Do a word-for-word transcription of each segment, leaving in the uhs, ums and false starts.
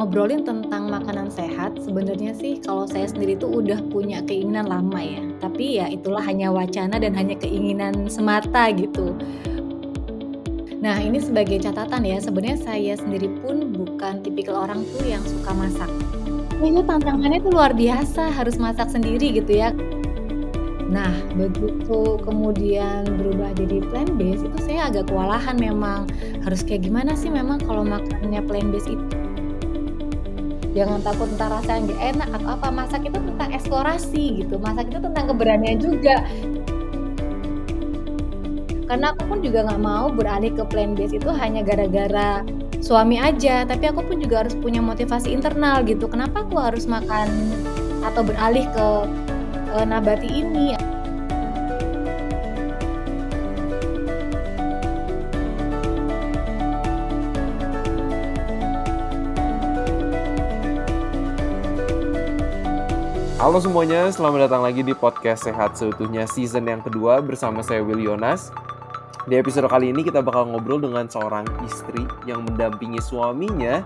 ngobrolin tentang makanan sehat, sebenarnya sih kalau saya sendiri tuh udah punya keinginan lama ya. Tapi ya itulah hanya wacana dan hanya keinginan semata gitu. Nah ini sebagai catatan ya, sebenarnya saya sendiri pun bukan tipikal orang tuh yang suka masak. Ini tantangannya tuh luar biasa, harus masak sendiri gitu ya. Nah begitu kemudian berubah jadi plant based itu saya agak kewalahan memang. Harus kayak gimana sih memang kalau makannya plant based itu. Jangan takut ntar rasanya gak enak atau apa, masak itu tentang eksplorasi gitu. Masak itu tentang keberanian juga. Karena aku pun juga gak mau beralih ke plant based itu hanya gara-gara suami aja. Tapi aku pun juga harus punya motivasi internal gitu. Kenapa aku harus makan atau beralih ke nabati ini. Halo semuanya, selamat datang lagi di podcast Sehat Seutuhnya season yang kedua bersama saya Will Jonas. Di episode kali ini kita bakal ngobrol dengan seorang istri yang mendampingi suaminya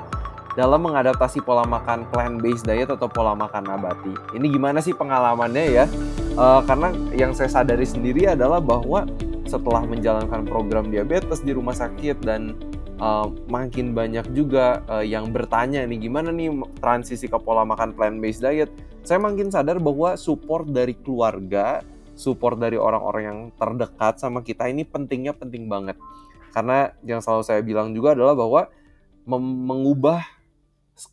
dalam mengadaptasi pola makan plant-based diet atau pola makan nabati. Ini gimana sih pengalamannya ya? E, karena yang saya sadari sendiri adalah bahwa setelah menjalankan program diabetes di rumah sakit dan e, makin banyak juga e, yang bertanya nih gimana nih transisi ke pola makan plant-based diet. Saya makin sadar bahwa support dari keluarga, support dari orang-orang yang terdekat sama kita ini pentingnya penting banget. Karena yang selalu saya bilang juga adalah bahwa mem- mengubah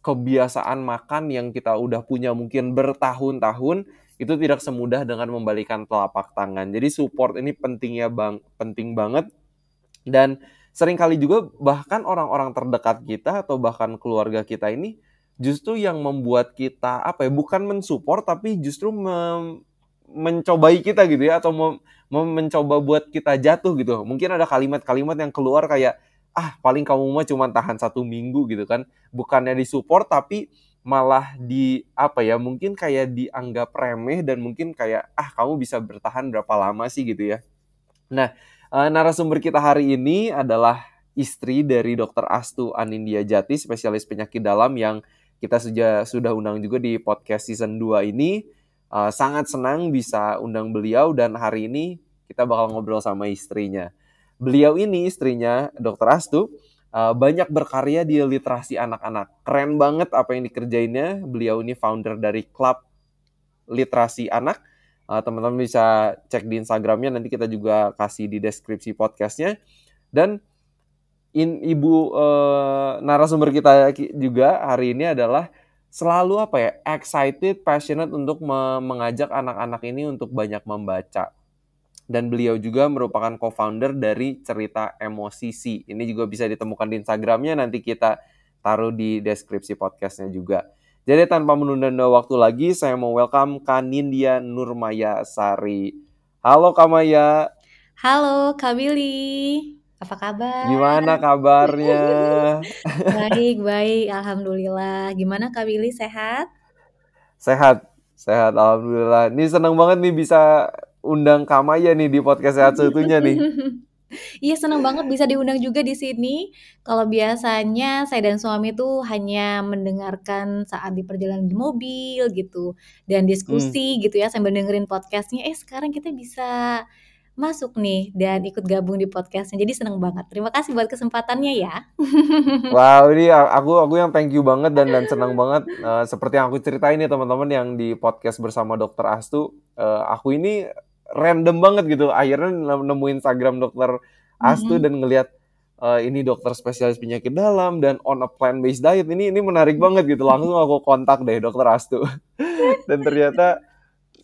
kebiasaan makan yang kita udah punya mungkin bertahun-tahun itu tidak semudah dengan membalikkan telapak tangan. Jadi support ini pentingnya bang, penting banget dan seringkali juga bahkan orang-orang terdekat kita atau bahkan keluarga kita ini justru yang membuat kita apa ya, bukan mensupport tapi justru mem- mencobai kita gitu ya atau mem- mencoba buat kita jatuh gitu. Mungkin ada kalimat-kalimat yang keluar kayak ah paling kamu mah cuma tahan satu minggu gitu kan, bukannya disupport tapi malah di apa ya mungkin kayak dianggap remeh dan mungkin kayak ah kamu bisa bertahan berapa lama sih gitu ya. Nah narasumber kita hari ini adalah istri dari dokter Astu Anindia Jati, spesialis penyakit dalam yang kita sudah sudah undang juga di podcast season dua ini. Sangat senang bisa undang beliau dan hari ini kita bakal ngobrol sama istrinya. Beliau ini istrinya dokter Astu banyak berkarya di literasi anak-anak. Keren banget apa yang dikerjainnya. Beliau ini founder dari klub literasi anak. Teman-teman bisa cek di Instagramnya, nanti kita juga kasih di deskripsi podcastnya. Dan in, ibu eh, narasumber kita juga hari ini adalah selalu apa ya excited, passionate untuk me- mengajak anak-anak ini untuk banyak membaca. Dan beliau juga merupakan co-founder dari Cerita Emosisi. Ini juga bisa ditemukan di Instagramnya, nanti kita taruh di deskripsi podcastnya juga. Jadi tanpa menunda-nunda waktu lagi, saya mau welcome Kanindya Nurmayasari. Halo Kak Maya. Halo Kak Billy. Apa kabar? Gimana kabarnya? Baik-baik, Alhamdulillah. Gimana Kak Billy, sehat? Sehat, sehat Alhamdulillah. Ini senang banget nih bisa undang Kak Maya nih di podcast Sehat Seutuhnya nih. Iya senang banget bisa diundang juga di sini. Kalau biasanya saya dan suami tuh hanya mendengarkan saat di perjalanan di mobil gitu dan diskusi hmm. gitu ya sambil dengerin podcastnya. Eh sekarang kita bisa masuk nih dan ikut gabung di podcastnya. Jadi senang banget. Terima kasih buat kesempatannya ya. Wow, ini aku aku yang thank you banget dan dan senang banget. Uh, seperti yang aku ceritain nih teman-teman yang di podcast bersama dokter Astu, uh, aku ini random banget gitu. Akhirnya nemuin Instagram dokter Astu mm-hmm. dan ngelihat uh, ini dokter spesialis penyakit dalam dan on a plant-based diet. Ini ini menarik banget gitu. Langsung aku kontak deh dokter Astu. Dan ternyata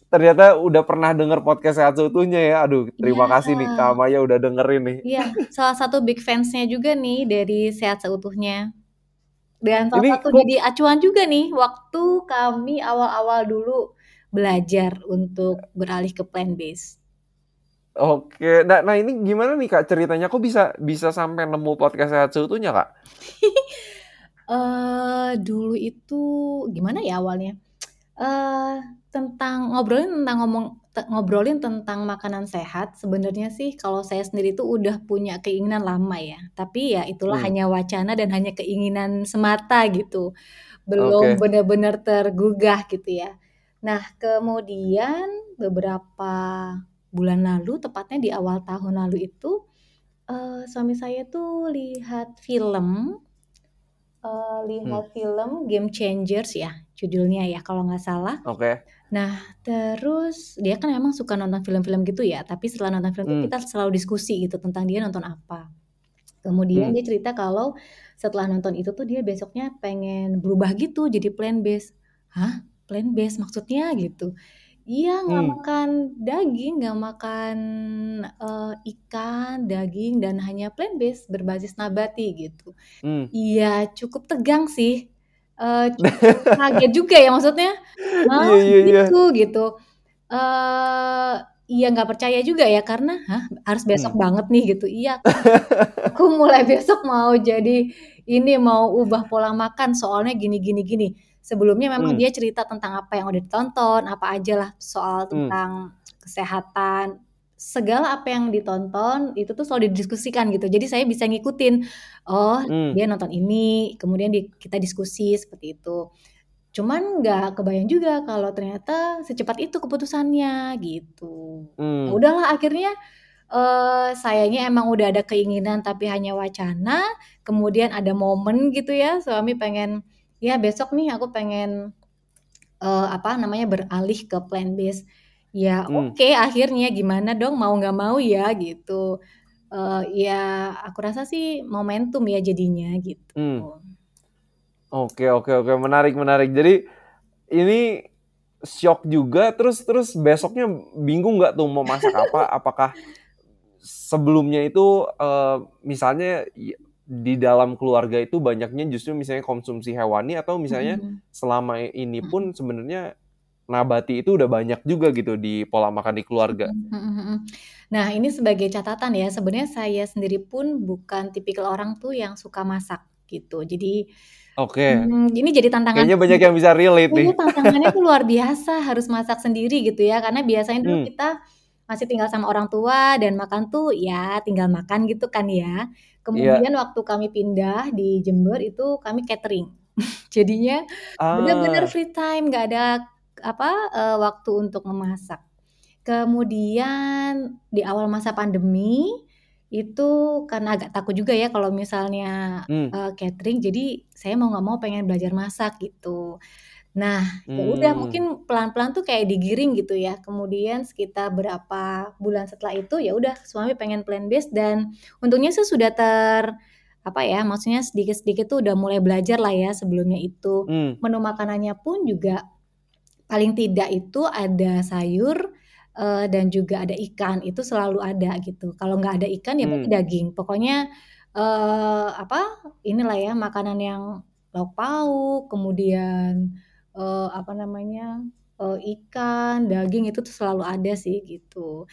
ternyata udah pernah denger podcast Sehat Seutuhnya ya. Aduh, terima ya. kasih nih Kak Maya udah dengerin nih. Iya, salah satu big fansnya juga nih dari Sehat Seutuhnya. Dan salah ini, satu kok... jadi acuan juga nih waktu kami awal-awal dulu belajar untuk beralih ke plant-based. Oke, nah, nah ini gimana nih Kak ceritanya? Kok bisa bisa sampai nemu podcast Sehat Seutuhnya Kak? uh, dulu itu gimana ya awalnya? Uh, tentang ngobrolin tentang ngomong ngobrolin tentang makanan sehat, sebenarnya sih kalau saya sendiri tuh udah punya keinginan lama ya. Tapi ya itulah hmm. hanya wacana dan hanya keinginan semata gitu. Belum okay. benar-benar tergugah gitu ya. Nah, kemudian beberapa bulan lalu, tepatnya di awal tahun lalu itu, uh, suami saya tuh lihat film, uh, lihat hmm. film Game Changers ya, judulnya ya kalau nggak salah. Oke. Okay. Nah, terus dia kan memang suka nonton film-film gitu ya, tapi setelah nonton film hmm. itu kita selalu diskusi gitu tentang dia nonton apa. Kemudian hmm. dia cerita kalau setelah nonton itu tuh dia besoknya pengen berubah gitu, jadi plant based. Hah? Plant based maksudnya gitu. Iya, nggak hmm. makan daging, nggak makan uh, ikan, daging, dan hanya plant based berbasis nabati gitu. Hmm. Iya, cukup tegang sih. Uh, kaget juga ya maksudnya, nah, yeah, yeah, gitu yeah. gitu, uh, iya nggak percaya juga ya karena hah, harus besok hmm. banget nih gitu, iya, aku, aku mulai besok mau jadi ini mau ubah pola makan soalnya gini gini gini, sebelumnya memang hmm. dia cerita tentang apa yang udah ditonton, apa aja lah soal tentang hmm. kesehatan. Segala apa yang ditonton itu tuh selalu didiskusikan gitu. Jadi saya bisa ngikutin, oh hmm. dia nonton ini, kemudian di, kita diskusi seperti itu. Cuman nggak kebayang juga kalau ternyata secepat itu keputusannya gitu. Hmm. Nah, udahlah akhirnya uh, sayanya emang udah ada keinginan tapi hanya wacana. Kemudian ada momen gitu ya, suami pengen, ya besok nih aku pengen uh, apa namanya beralih ke plant-based. Ya hmm. oke okay, akhirnya gimana dong mau gak mau ya gitu, uh, ya aku rasa sih momentum ya jadinya gitu. hmm. Oke oke oke menarik menarik. Jadi ini shock juga terus terus besoknya bingung gak tuh mau masak apa? Apakah sebelumnya itu uh, misalnya di dalam keluarga itu banyaknya justru misalnya konsumsi hewani atau misalnya hmm. selama ini pun sebenarnya nabati itu udah banyak juga gitu di pola makan di keluarga. Nah ini sebagai catatan ya, sebenarnya saya sendiri pun bukan tipikal orang tuh yang suka masak gitu. Jadi Oke. Okay. Hmm, ini jadi tantangan. Kayaknya banyak yang bisa relate nih. Ini tantangannya tuh luar biasa, harus masak sendiri gitu ya. Karena biasanya dulu hmm. kita masih tinggal sama orang tua dan makan tuh ya tinggal makan gitu kan ya. Kemudian yeah. waktu kami pindah di Jember itu kami catering. Jadinya ah. benar-benar free time, nggak ada apa uh, waktu untuk memasak. Kemudian di awal masa pandemi itu karena agak takut juga ya kalau misalnya hmm. uh, catering, jadi saya mau nggak mau pengen belajar masak gitu. Nah hmm. ya udah mungkin pelan-pelan tuh kayak digiring gitu ya. Kemudian sekitar berapa bulan setelah itu ya udah suami pengen plant based dan untungnya sih sudah ter apa ya maksudnya sedikit-sedikit tuh udah mulai belajar lah ya sebelumnya itu. hmm. Menu makanannya pun juga paling tidak itu ada sayur uh, dan juga ada ikan, itu selalu ada gitu. Kalau nggak ada ikan ya berarti hmm. daging. Pokoknya uh, apa inilah ya makanan yang lauk pauk, kemudian uh, apa namanya uh, ikan, daging itu tuh selalu ada sih gitu.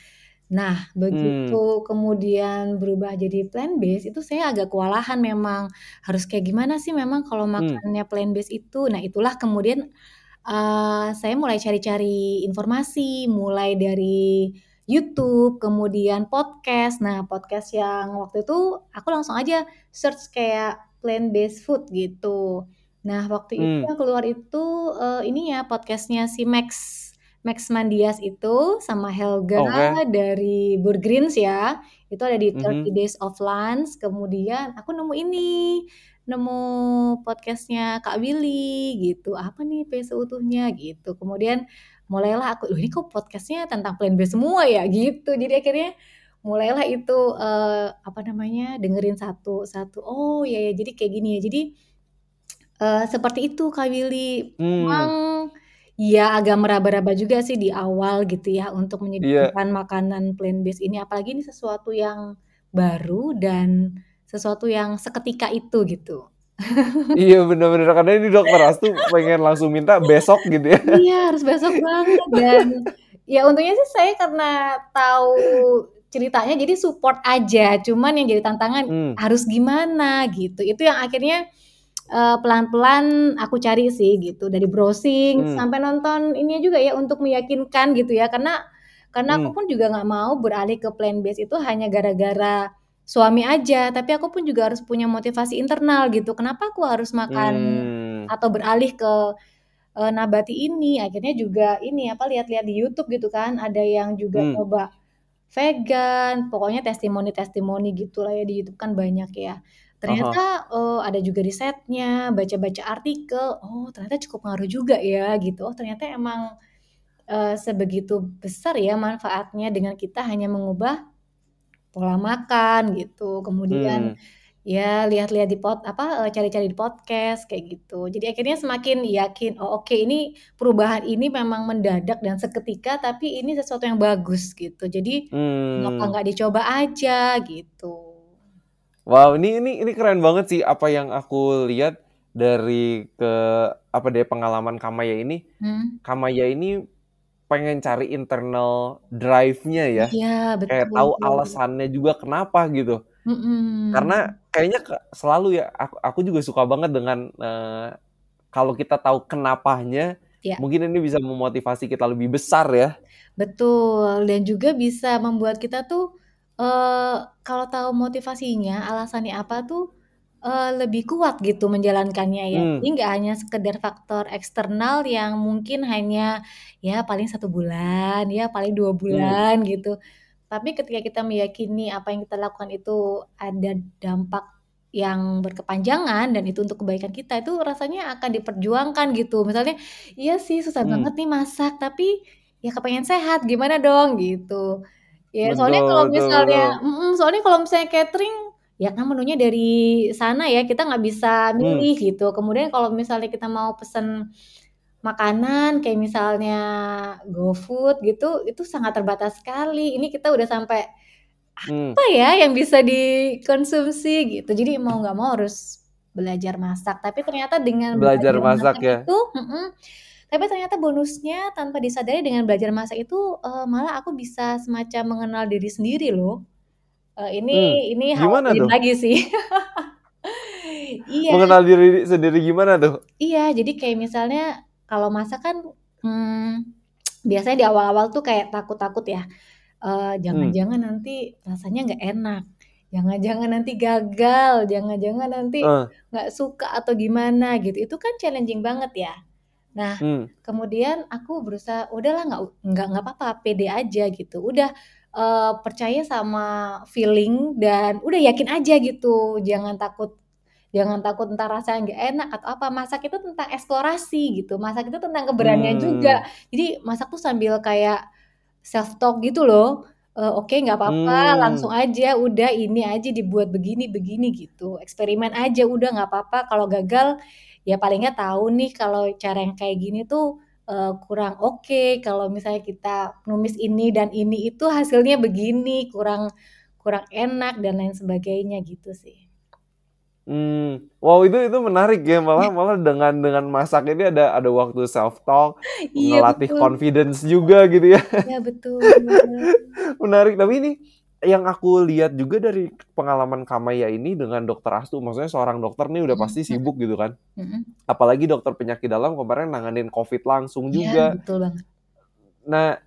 Nah begitu hmm. kemudian berubah jadi plant based itu saya agak kewalahan memang. Harus kayak gimana sih memang kalau makannya hmm. plant based itu. Nah itulah kemudian Uh, saya mulai cari-cari informasi, mulai dari YouTube, kemudian podcast. Nah, podcast yang waktu itu aku langsung aja search kayak plant-based food gitu. Nah, waktu hmm. itu yang keluar itu uh, ini ya podcastnya si Max Max Mandias itu sama Helga okay. dari Burgreens ya. Itu ada di tiga puluh mm-hmm. Days of Lunch. Kemudian aku nemu ini. nemu podcastnya Kak Willy gitu, apa nih Sehat Seutuhnya gitu. Kemudian mulailah aku, loh ini kok podcastnya tentang plant based semua ya gitu. Jadi akhirnya mulailah itu uh, apa namanya dengerin satu-satu. Oh ya ya jadi kayak gini ya. Jadi uh, seperti itu Kak Willy. Hmm. Memang ya agak meraba-raba juga sih di awal gitu ya untuk menyediakan yeah. makanan plant based ini. Apalagi ini sesuatu yang baru dan sesuatu yang seketika itu gitu. Iya benar-benar karena ini dokter Astu pengen langsung minta besok gitu ya. Iya harus besok banget dan ya untungnya sih saya karena tahu ceritanya jadi support aja. Cuman yang jadi tantangan hmm. harus gimana gitu. Itu yang akhirnya uh, pelan-pelan aku cari sih gitu dari browsing hmm. sampai nonton ini juga ya untuk meyakinkan gitu ya karena Karena aku pun juga nggak mau beralih ke plant based itu hanya gara-gara suami aja, tapi aku pun juga harus punya motivasi internal gitu. Kenapa aku harus makan hmm. atau beralih ke e, nabati ini? Akhirnya juga ini apa lihat-lihat di YouTube gitu kan, ada yang juga hmm. coba vegan, pokoknya testimoni-testimoni gitulah ya di YouTube kan banyak ya. Ternyata oh, ada juga risetnya, baca-baca artikel, oh ternyata cukup ngaruh juga ya gitu. Oh ternyata emang e, sebegitu besar ya manfaatnya dengan kita hanya mengubah pola makan gitu. Kemudian hmm. ya lihat-lihat di pot apa cari-cari di podcast kayak gitu. Jadi akhirnya semakin yakin, oh oke okay, ini perubahan ini memang mendadak dan seketika, tapi ini sesuatu yang bagus gitu. Jadi hmm. kenapa nggak dicoba aja gitu. Wow, ini ini ini keren banget sih apa yang aku lihat dari ke apa deh pengalaman Kamaya ini. Hmm. Kamaya ini pengen cari internal drive-nya ya, ya betul, kayak tahu betul. Alasannya juga kenapa gitu. Mm-mm. Karena kayaknya selalu ya, aku, aku juga suka banget dengan uh, kalau kita tahu kenapanya, ya. Mungkin ini bisa memotivasi kita lebih besar ya. Betul, dan juga bisa membuat kita tuh uh, kalau tahu motivasinya, alasannya apa tuh uh, lebih kuat gitu menjalankannya ya. Hmm. Ini nggak hanya sekedar faktor eksternal yang mungkin hanya ya paling satu bulan, ya paling dua bulan hmm. gitu. Tapi ketika kita meyakini apa yang kita lakukan itu ada dampak yang berkepanjangan dan itu untuk kebaikan kita, itu rasanya akan diperjuangkan gitu. Misalnya, iya sih susah hmm. banget nih masak, tapi ya kepengen sehat, gimana dong gitu. Ya betul, soalnya kalau misalnya, mm, soalnya kalau misalnya catering, ya kan menunya dari sana ya, kita nggak bisa milih hmm. gitu. Kemudian kalau misalnya kita mau pesen makanan kayak misalnya GoFood gitu, itu sangat terbatas sekali. Ini kita udah sampai apa hmm. ya yang bisa dikonsumsi gitu. Jadi mau nggak mau harus belajar masak. Tapi ternyata dengan belajar, belajar masak, masak ya. Itu, mm-mm. tapi ternyata bonusnya tanpa disadari dengan belajar masak itu uh, malah aku bisa semacam mengenal diri sendiri loh. Uh, ini hmm. ini hal lagi sih. Iya. Mengenal diri sendiri gimana tuh? Iya, jadi kayak misalnya kalau masak kan hmm, biasanya di awal-awal tuh kayak takut-takut ya. Uh, jangan-jangan hmm. nanti rasanya nggak enak. Jangan-jangan nanti gagal. Jangan-jangan nanti nggak uh. suka atau gimana gitu. Itu kan challenging banget ya. Nah, hmm. kemudian aku berusaha udahlah nggak nggak nggak apa-apa, pede aja gitu. Udah uh, percaya sama feeling dan udah yakin aja gitu. Jangan takut. Jangan takut entar rasanya nggak enak atau apa. Masak itu tentang eksplorasi gitu. Masak itu tentang keberanian hmm. juga. Jadi masak tuh sambil kayak self-talk gitu loh. Uh, Oke okay, nggak apa-apa, hmm. langsung aja. Udah ini aja dibuat begini-begini gitu. Eksperimen aja udah nggak apa-apa. Kalau gagal ya palingnya tahu nih kalau cara yang kayak gini tuh uh, kurang oke. Okay. Kalau misalnya kita numis ini dan ini itu hasilnya begini. Kurang, kurang enak dan lain sebagainya gitu sih. Hmm, wow itu itu menarik ya, malah malah dengan dengan masak ini ada ada waktu self talk, iya, melatih betul. Confidence juga gitu ya. Iya betul. Menarik, tapi ini yang aku lihat juga dari pengalaman Kamaya ini dengan dokter Astu, maksudnya seorang dokter nih udah pasti sibuk gitu kan. Apalagi dokter penyakit dalam kemarin nanganin COVID langsung juga. Iya betul banget. Nah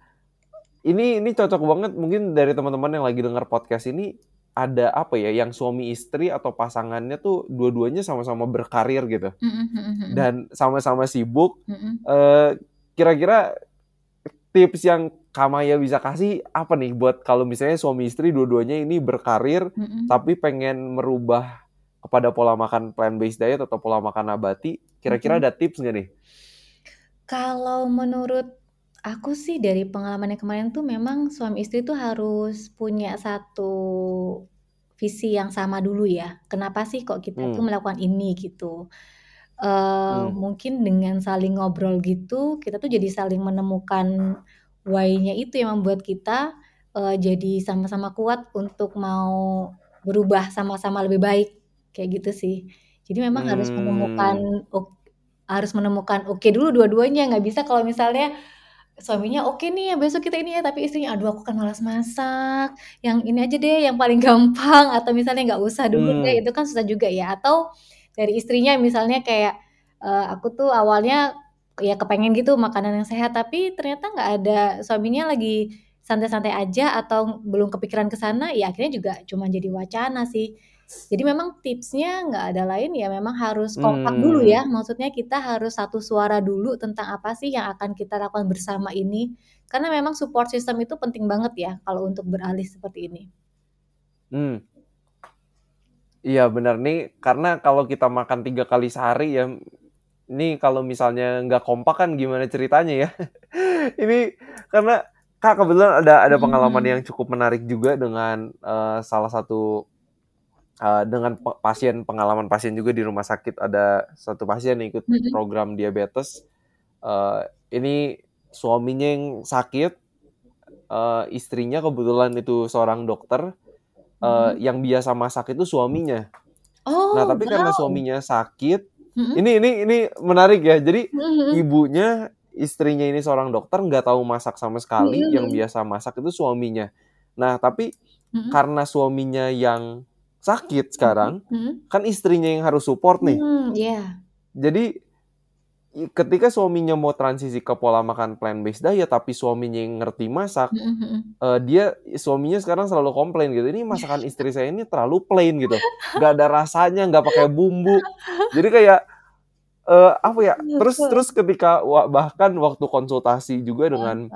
ini ini cocok banget mungkin dari teman-teman yang lagi dengar podcast ini. Ada apa ya, yang suami istri atau pasangannya tuh dua-duanya sama-sama berkarir gitu. Mm-hmm. Dan sama-sama sibuk. Mm-hmm. Eh, kira-kira tips yang Kamaya bisa kasih apa nih buat kalau misalnya suami istri dua-duanya ini berkarir mm-hmm. tapi pengen merubah kepada pola makan plant-based diet atau pola makan nabati. Kira-kira mm-hmm. ada tips nggak nih? Kalau menurut aku sih dari pengalaman yang kemarin tuh memang suami istri tuh harus punya satu visi yang sama dulu ya. Kenapa sih kok kita hmm. tuh melakukan ini gitu. Uh, hmm. Mungkin dengan saling ngobrol gitu, kita tuh jadi saling menemukan why-nya itu yang membuat kita uh, jadi sama-sama kuat untuk mau berubah sama-sama lebih baik. Kayak gitu sih. Jadi memang hmm. harus menemukan, oh, harus menemukan oke okay dulu dua-duanya. Nggak bisa kalau misalnya suaminya oke okay nih ya besok kita ini ya, tapi istrinya aduh aku kan malas masak, yang ini aja deh yang paling gampang, atau misalnya nggak usah dulu hmm. deh, itu kan susah juga ya. Atau dari istrinya misalnya kayak e, aku tuh awalnya ya kepengen gitu makanan yang sehat, tapi ternyata nggak ada, suaminya lagi santai-santai aja atau belum kepikiran ke sana, ya akhirnya juga cuma jadi wacana sih. Jadi memang tipsnya nggak ada lain ya, memang harus kompak hmm. dulu ya. Maksudnya kita harus satu suara dulu tentang apa sih yang akan kita lakukan bersama ini. Karena memang support system itu penting banget ya kalau untuk beralih seperti ini. Hmm. Iya benar nih, karena kalau kita makan tiga kali sehari ya, ini kalau misalnya nggak kompak kan gimana ceritanya ya. Ini karena Kak kebetulan ada ada pengalaman hmm. yang cukup menarik juga dengan uh, salah satu Uh, dengan pe- pasien, pengalaman pasien juga di rumah sakit. Ada satu pasien yang ikut program diabetes. Uh, ini suaminya yang sakit, uh, istrinya kebetulan itu seorang dokter, uh, hmm. yang biasa masak itu suaminya. Oh, nah tapi wow. karena suaminya sakit, hmm. ini ini ini menarik ya. Jadi hmm. ibunya, istrinya ini seorang dokter, nggak tahu masak sama sekali, hmm. yang biasa masak itu suaminya. Nah tapi hmm. karena suaminya yang sakit sekarang, mm-hmm. kan istrinya yang harus support nih. Mm, yeah. Jadi ketika suaminya mau transisi ke pola makan plant-based diet, tapi suaminya yang ngerti masak, mm-hmm. uh, dia suaminya sekarang selalu komplain gitu. Ini masakan istri saya ini terlalu plain gitu, nggak ada rasanya, nggak pakai bumbu. Jadi kayak uh, apa ya? Terus terus ketika bahkan waktu konsultasi juga dengan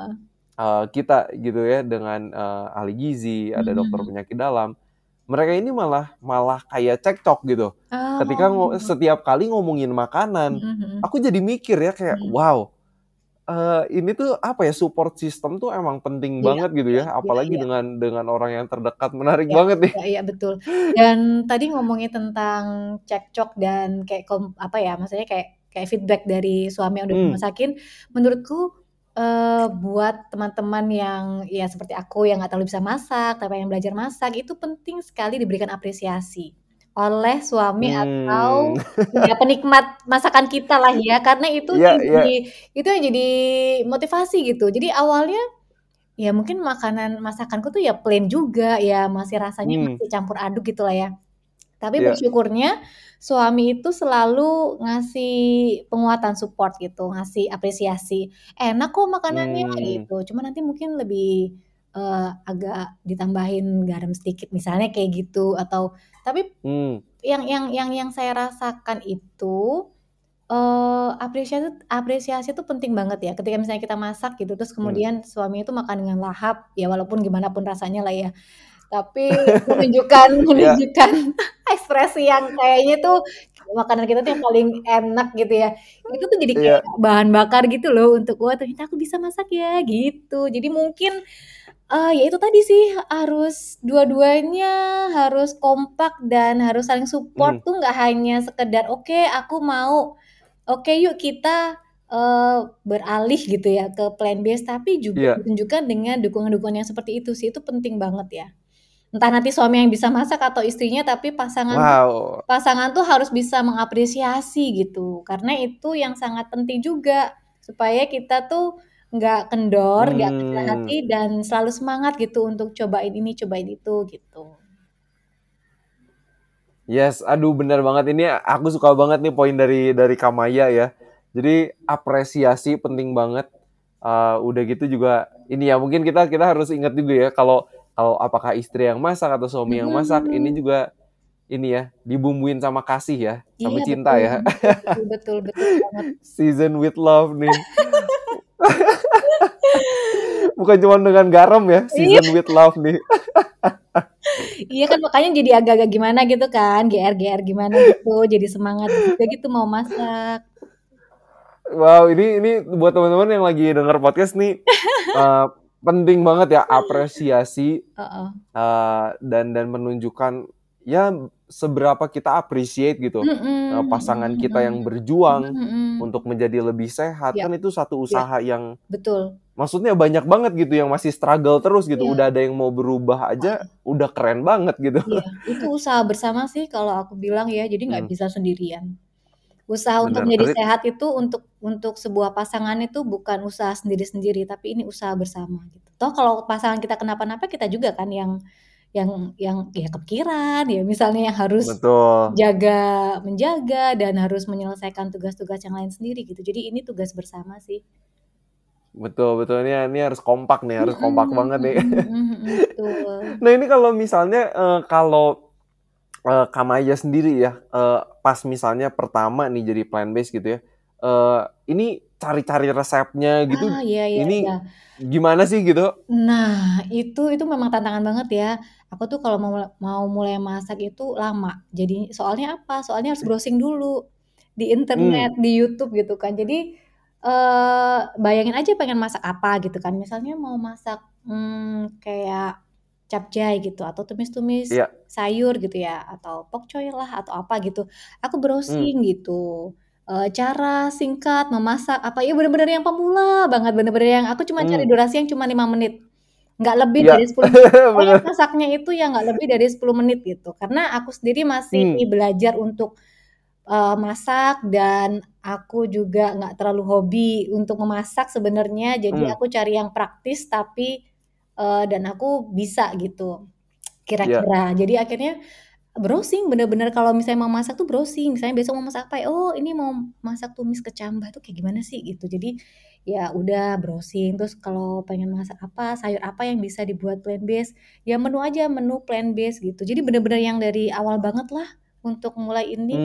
uh, kita gitu ya, dengan uh, ahli gizi, ada dokter penyakit dalam. Mereka ini malah malah kayak cekcok gitu. Oh. Ketika ng- setiap kali ngomongin makanan, mm-hmm. aku jadi mikir ya kayak, mm-hmm. wow, uh, ini tuh apa ya, support system tuh emang penting yeah. banget gitu ya. Apalagi yeah, yeah. dengan dengan orang yang terdekat, menarik yeah, banget nih. Iya yeah, yeah, betul. Dan tadi ngomongin tentang cekcok dan kayak kom- apa ya, maksudnya kayak kayak feedback dari suami yang udah hmm. dimasakin. Menurutku Uh, buat teman-teman yang ya seperti aku yang nggak terlalu bisa masak tapi yang belajar masak, itu penting sekali diberikan apresiasi oleh suami hmm. atau ya, penikmat masakan kita lah ya, karena itu yeah, jadi yeah. itu yang jadi motivasi gitu. Jadi awalnya ya mungkin makanan masakanku tuh ya plain juga ya, masih rasanya hmm. masih campur aduk gitu lah ya. Tapi yeah. bersyukurnya suami itu selalu ngasih penguatan, support gitu, ngasih apresiasi. Enak kok makanannya hmm. gitu. Cuma nanti mungkin lebih uh, agak ditambahin garam sedikit misalnya kayak gitu, atau tapi hmm. yang yang yang yang saya rasakan itu uh, apresiasi apresiasi itu penting banget ya. Ketika misalnya kita masak gitu terus kemudian hmm. suami itu makan dengan lahap ya, walaupun gimana pun rasanya lah ya. Tapi menunjukkan menunjukkan yeah. ekspresi yang kayaknya tuh makanan kita tuh yang paling enak gitu ya. Itu tuh jadi kayak yeah. bahan bakar gitu loh untuk gua, ternyata aku bisa masak ya gitu. Jadi mungkin uh, ya itu tadi sih, harus dua-duanya harus kompak dan harus saling support. hmm. Tuh nggak hanya sekedar oke okay, aku mau oke okay, yuk kita Uh, beralih gitu ya ke plan based, tapi juga yeah. ditunjukkan dengan dukungan-dukungan yang seperti itu sih. Itu penting banget ya, entah nanti suami yang bisa masak atau istrinya, tapi pasangan wow. pasangan tuh harus bisa mengapresiasi gitu, karena itu yang sangat penting juga supaya kita tuh nggak kendor, nggak hmm. kecil hati, dan selalu semangat gitu untuk cobain ini, cobain itu gitu. Yes, aduh benar banget, ini aku suka banget nih poin dari dari Kamaya ya. Jadi apresiasi penting banget. Uh, udah gitu juga ini ya, mungkin kita kita harus ingat juga ya, kalau kalau apakah istri yang masak atau suami yang masak, ini juga ini ya dibumbuin sama kasih ya, sama iya, cinta betul, ya. Betul betul, betul banget. Season with love nih. Bukan cuma dengan garam ya, season with love nih. Iya kan, makanya jadi agak-agak gimana gitu kan, G R G R gimana gitu, jadi semangat juga gitu mau masak. Wow, ini ini buat teman-teman yang lagi denger podcast nih, uh, penting banget ya apresiasi uh-uh. uh, dan dan menunjukkan ya seberapa kita appreciate gitu uh, pasangan kita Mm-mm. yang berjuang Mm-mm. untuk menjadi lebih sehat. Yeah. Kan itu satu usaha yeah. yang betul. Maksudnya banyak banget gitu yang masih struggle terus gitu. Yeah. Udah ada yang mau berubah aja, uh. udah keren banget gitu. Yeah. Itu usaha bersama sih kalau aku bilang ya, jadi nggak hmm. bisa sendirian. Usaha benar, untuk menjadi benar. Sehat itu untuk untuk sebuah pasangan itu bukan usaha sendiri-sendiri, tapi ini usaha bersama gitu. Toh kalau pasangan kita kenapa-napa, kita juga kan yang yang yang ya kepikiran ya, misalnya yang harus betul. jaga menjaga dan harus menyelesaikan tugas-tugas yang lain sendiri gitu. Jadi ini tugas bersama sih. Betul, betul. Ini, ini harus kompak nih, harus kompak banget nih. Nah ini kalau misalnya, uh, kalau uh, Kamaya sendiri ya, uh, pas misalnya pertama nih jadi plant-based gitu ya, uh, ini cari-cari resepnya gitu, ah, iya, iya, ini iya. Gimana sih gitu? Nah, itu itu memang tantangan banget ya. Aku tuh kalau mau mau mulai masak itu lama. Jadi soalnya apa? Soalnya harus browsing dulu di internet, hmm. di YouTube gitu kan. Jadi eh, bayangin aja pengen masak apa gitu kan. Misalnya mau masak hmm, kayak capcay gitu atau tumis-tumis yeah. sayur gitu ya, atau pokcoy lah atau apa gitu. Aku browsing hmm. gitu. Cara singkat memasak apa ya, benar-benar yang pemula banget, benar-benar yang aku cuma cari hmm. durasi yang cuma lima menit, nggak lebih ya. dari sepuluh menit. Pokoknya masaknya itu ya nggak lebih dari sepuluh menit gitu, karena aku sendiri masih hmm. belajar untuk uh, masak, dan aku juga nggak terlalu hobi untuk memasak sebenarnya. Jadi hmm. aku cari yang praktis tapi uh, dan aku bisa gitu kira-kira ya. Jadi akhirnya browsing, bener-bener kalau misalnya mau masak tuh browsing. Misalnya besok mau masak apa ya, oh ini mau masak tumis kecambah tuh kayak gimana sih gitu. Jadi ya udah browsing. Terus kalau pengen masak apa, sayur apa yang bisa dibuat plant based, ya menu aja, menu plant based gitu. Jadi bener-bener yang dari awal banget lah untuk mulai ini.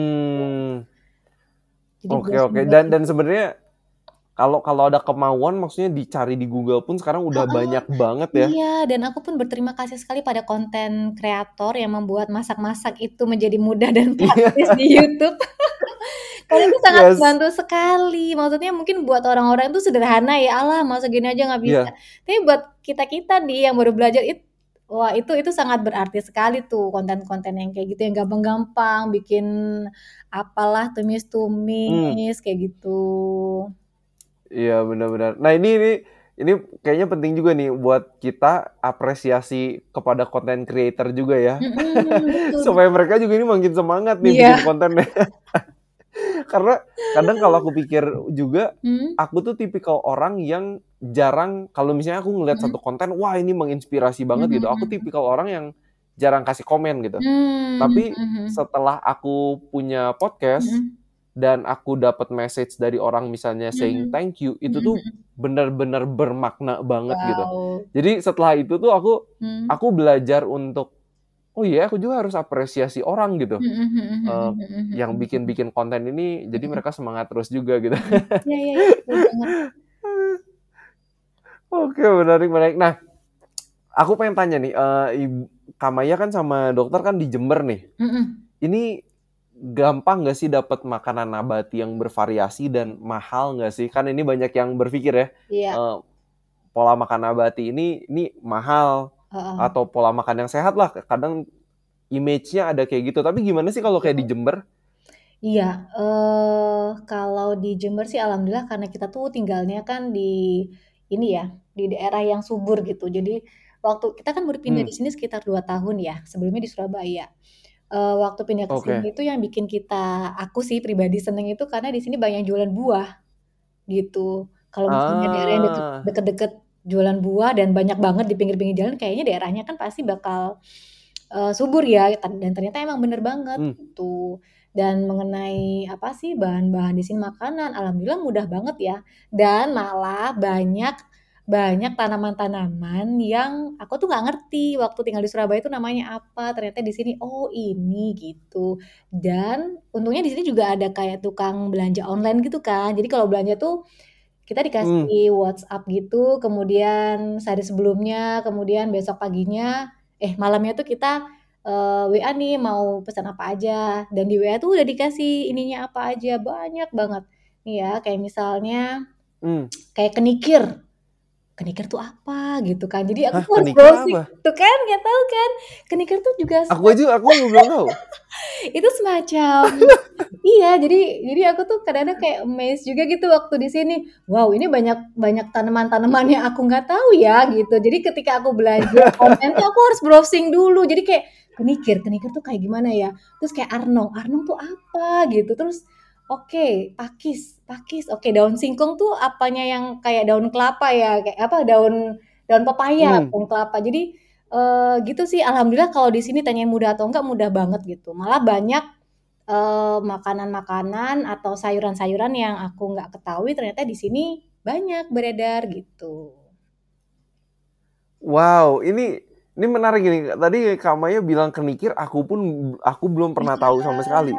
Oke oke. Dan dan sebenarnya Kalau kalau ada kemauan, maksudnya dicari di Google pun sekarang udah oh, banyak banget ya. Iya, dan aku pun berterima kasih sekali pada konten kreator yang membuat masak-masak itu menjadi mudah dan praktis di YouTube. Kalian itu sangat yes. bantu sekali. Maksudnya mungkin buat orang-orang itu sederhana ya, alah masak gini aja nggak bisa. Yeah. Tapi buat kita-kita nih yang baru belajar itu, wah itu itu sangat berarti sekali tuh konten-konten yang kayak gitu, yang gampang-gampang bikin apalah tumis-tumis hmm. kayak gitu. Iya benar-benar. Nah ini ini ini kayaknya penting juga nih buat kita apresiasi kepada konten creator juga ya, mm-hmm, supaya mereka juga ini makin semangat nih yeah. bikin kontennya. Karena kadang kalau aku pikir juga, mm-hmm. aku tuh tipikal orang yang jarang kalau misalnya aku ngeliat mm-hmm. satu konten, wah ini menginspirasi banget mm-hmm. gitu. Aku tipikal orang yang jarang kasih komen gitu. Mm-hmm. Tapi setelah aku punya podcast. Mm-hmm. Dan aku dapat message dari orang misalnya saying thank you, itu tuh benar-benar bermakna banget wow. gitu. Jadi setelah itu tuh aku hmm. aku belajar untuk oh iya aku juga harus apresiasi orang gitu uh, yang bikin-bikin konten ini. Jadi mereka semangat terus juga gitu. Ya, ya, ya. Oke menarik menarik. Nah aku pengen tanya nih, uh, Kamaya kan sama dokter kan di Jember nih. Ini gampang nggak sih dapat makanan nabati yang bervariasi dan mahal nggak sih? Kan ini banyak yang berpikir ya, yeah. uh, pola makan nabati ini ini mahal uh-uh. atau pola makan yang sehat lah. Kadang image-nya ada kayak gitu. Tapi gimana sih kalau kayak di Jember? Iya, uh, kalau di Jember sih alhamdulillah karena kita tuh tinggalnya kan di ini ya, di daerah yang subur gitu. Jadi waktu kita kan berpindah hmm. di sini sekitar dua tahun ya. Sebelumnya di Surabaya. Uh, waktu pindah ke sini okay. itu yang bikin kita, aku sih pribadi seneng itu karena di sini banyak jualan buah gitu. Kalau misalnya ah. daerah yang deket-deket jualan buah dan banyak banget di pinggir-pinggir jalan, kayaknya daerahnya kan pasti bakal uh, subur ya. Dan ternyata emang bener banget hmm. gitu. Dan mengenai apa sih bahan-bahan di sini makanan, alhamdulillah mudah banget ya. Dan malah banyak banyak tanaman-tanaman yang aku tuh nggak ngerti waktu tinggal di Surabaya itu namanya apa, ternyata di sini oh ini gitu. Dan untungnya di sini juga ada kayak tukang belanja online gitu kan, jadi kalau belanja tuh kita dikasih hmm. WhatsApp gitu, kemudian sehari sebelumnya, kemudian besok paginya eh malamnya tuh kita uh, W A nih mau pesan apa aja, dan di W A tuh udah dikasih ininya apa aja, banyak banget nih ya, kayak misalnya hmm. kayak kenikir. Kenikir tuh apa gitu kan? Jadi aku Hah, harus browsing tuh kan, nggak tahu kan? Kenikir tuh juga aku aja aku belum tahu. Itu semacam iya, jadi jadi aku tuh kadang-kadang kayak amazed juga gitu waktu di sini. Wow, ini banyak banyak tanaman-tanaman yang aku nggak tahu ya gitu. Jadi ketika aku belajar konten tuh aku harus browsing dulu. Jadi kayak kenikir, kenikir tuh kayak gimana ya? Terus kayak arnong, arnong tuh apa gitu? Terus Oke, okay, pakis, pakis. Oke, okay, daun singkong tuh apanya yang kayak daun kelapa ya, kayak apa daun daun pepaya, hmm. daun kelapa. Jadi uh, gitu sih. Alhamdulillah kalau di sini tanyain mudah atau enggak, mudah banget gitu. Malah banyak uh, makanan-makanan atau sayuran-sayuran yang aku nggak ketahui ternyata di sini banyak beredar gitu. Wow, ini ini menarik ini. Tadi Kamanya bilang kenikir, aku pun aku belum pernah tahu sama sekali.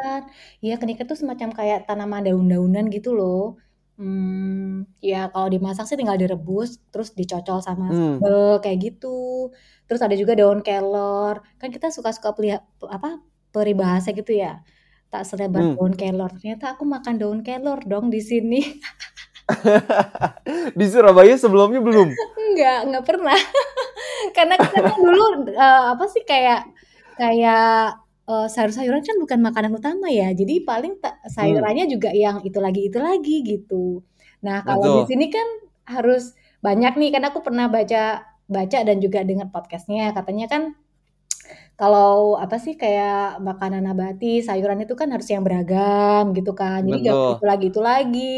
Iya, kenikir tuh semacam kayak tanaman daun-daunan gitu loh. Hmm, ya kalau dimasak sih tinggal direbus, terus dicocol sama hmm. sambal kayak gitu. Terus ada juga daun kelor. Kan kita suka-suka pelihara, apa peribahasa gitu ya. Tak selebar hmm. daun kelor. Ternyata aku makan daun kelor dong di sini. Di Surabaya sebelumnya belum? Enggak, enggak pernah. Karena kita kan dulu uh, apa sih kayak kayak uh, sayur-sayuran kan bukan makanan utama ya. Jadi paling ta- sayurannya hmm. juga yang itu lagi itu lagi gitu. Nah, kalau di sini kan harus banyak nih, karena aku pernah baca baca dan juga dengar podcastnya, katanya kan kalau apa sih kayak makanan nabati, sayuran itu kan harus yang beragam gitu kan. Jadi gak itu lagi itu lagi.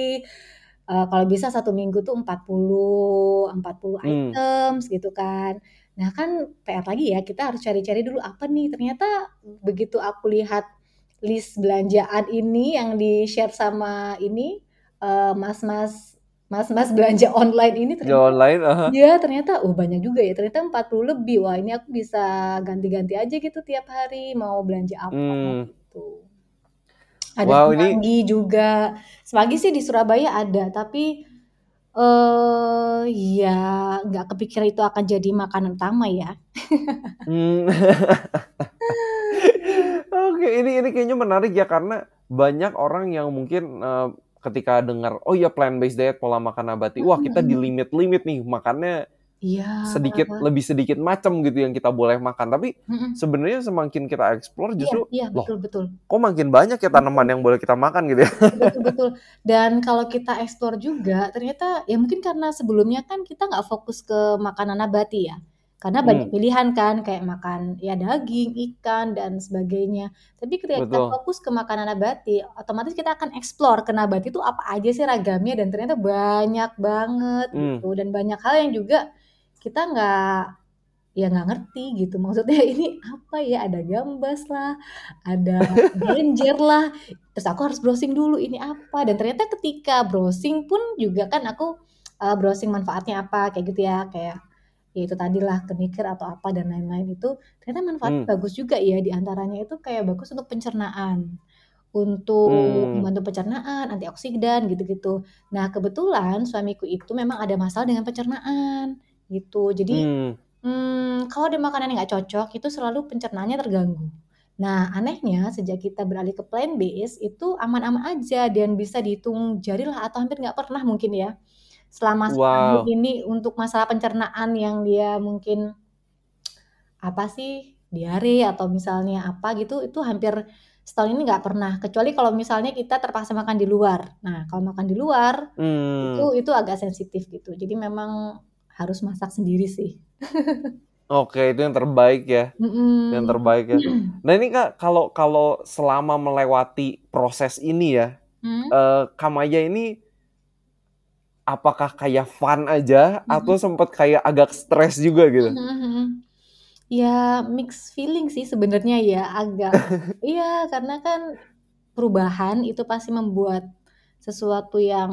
Uh, kalau bisa satu minggu tuh empat puluh hmm. items gitu kan. Nah kan P R lagi ya, kita harus cari-cari dulu apa nih. Ternyata begitu aku lihat list belanjaan ini yang di-share sama ini uh, mas-mas mas-mas belanja online ini ternyata ya, online, uh-huh. ya ternyata oh banyak juga ya, ternyata empat puluh lebih. Wah ini aku bisa ganti-ganti aja gitu tiap hari mau belanja apa hmm. gitu. Ada wow, semanggi ini... juga. Semanggi sih di Surabaya ada, tapi uh, ya nggak kepikiran itu akan jadi makanan utama ya. hmm. Oke, ini ini kayaknya menarik ya, karena banyak orang yang mungkin uh, ketika dengar, oh ya plant-based diet, pola makan nabati, wah kita di limit-limit nih, makannya ya, sedikit apa? Lebih sedikit macam gitu yang kita boleh makan. Tapi mm-hmm. sebenarnya semakin kita explore justru, ya, ya, loh, betul-betul. Kok makin banyak ya tanaman betul. Yang boleh kita makan gitu ya. Betul-betul. Dan kalau kita explore juga, ternyata ya mungkin karena sebelumnya kan kita nggak fokus ke makanan nabati ya. Karena banyak hmm. pilihan kan, kayak makan ya daging, ikan, dan sebagainya. Tapi ketika Betul. Kita fokus ke makanan nabati, otomatis kita akan eksplor ke nabati itu apa aja sih ragamnya, dan ternyata banyak banget hmm. gitu. Dan banyak hal yang juga kita nggak, ya nggak ngerti gitu. Maksudnya ini apa ya, ada gambas lah, ada ginger lah. Terus aku harus browsing dulu ini apa. Dan ternyata ketika browsing pun juga kan aku uh, browsing manfaatnya apa, kayak gitu ya, kayak ya itu tadilah kenikir atau apa dan lain-lain itu ternyata manfaatnya hmm. bagus juga ya. Di antaranya itu kayak bagus untuk pencernaan, untuk hmm. membantu pencernaan, antioksidan gitu-gitu. Nah kebetulan suamiku itu memang ada masalah dengan pencernaan gitu. Jadi hmm. Hmm, kalau ada makanan yang nggak cocok itu selalu pencernaannya terganggu. Nah anehnya sejak kita beralih ke plant based itu aman-aman aja, dan bisa dihitung jari lah atau hampir nggak pernah mungkin ya. Selama wow. ini untuk masalah pencernaan yang dia mungkin apa sih diare atau misalnya apa gitu, itu hampir setahun ini nggak pernah, kecuali kalau misalnya kita terpaksa makan di luar. Nah kalau makan di luar hmm. itu itu agak sensitif gitu, jadi memang harus masak sendiri sih. Oke, itu yang terbaik ya, mm-mm. yang terbaik ya. Nah ini Kak, kalau kalau selama melewati proses ini ya, hmm? eh, Kamaya ini apakah kayak fun aja mm-hmm. atau sempat kayak agak stres juga gitu? Mm-hmm. Ya mixed feeling sih sebenarnya ya, agak iya karena kan perubahan itu pasti membuat sesuatu yang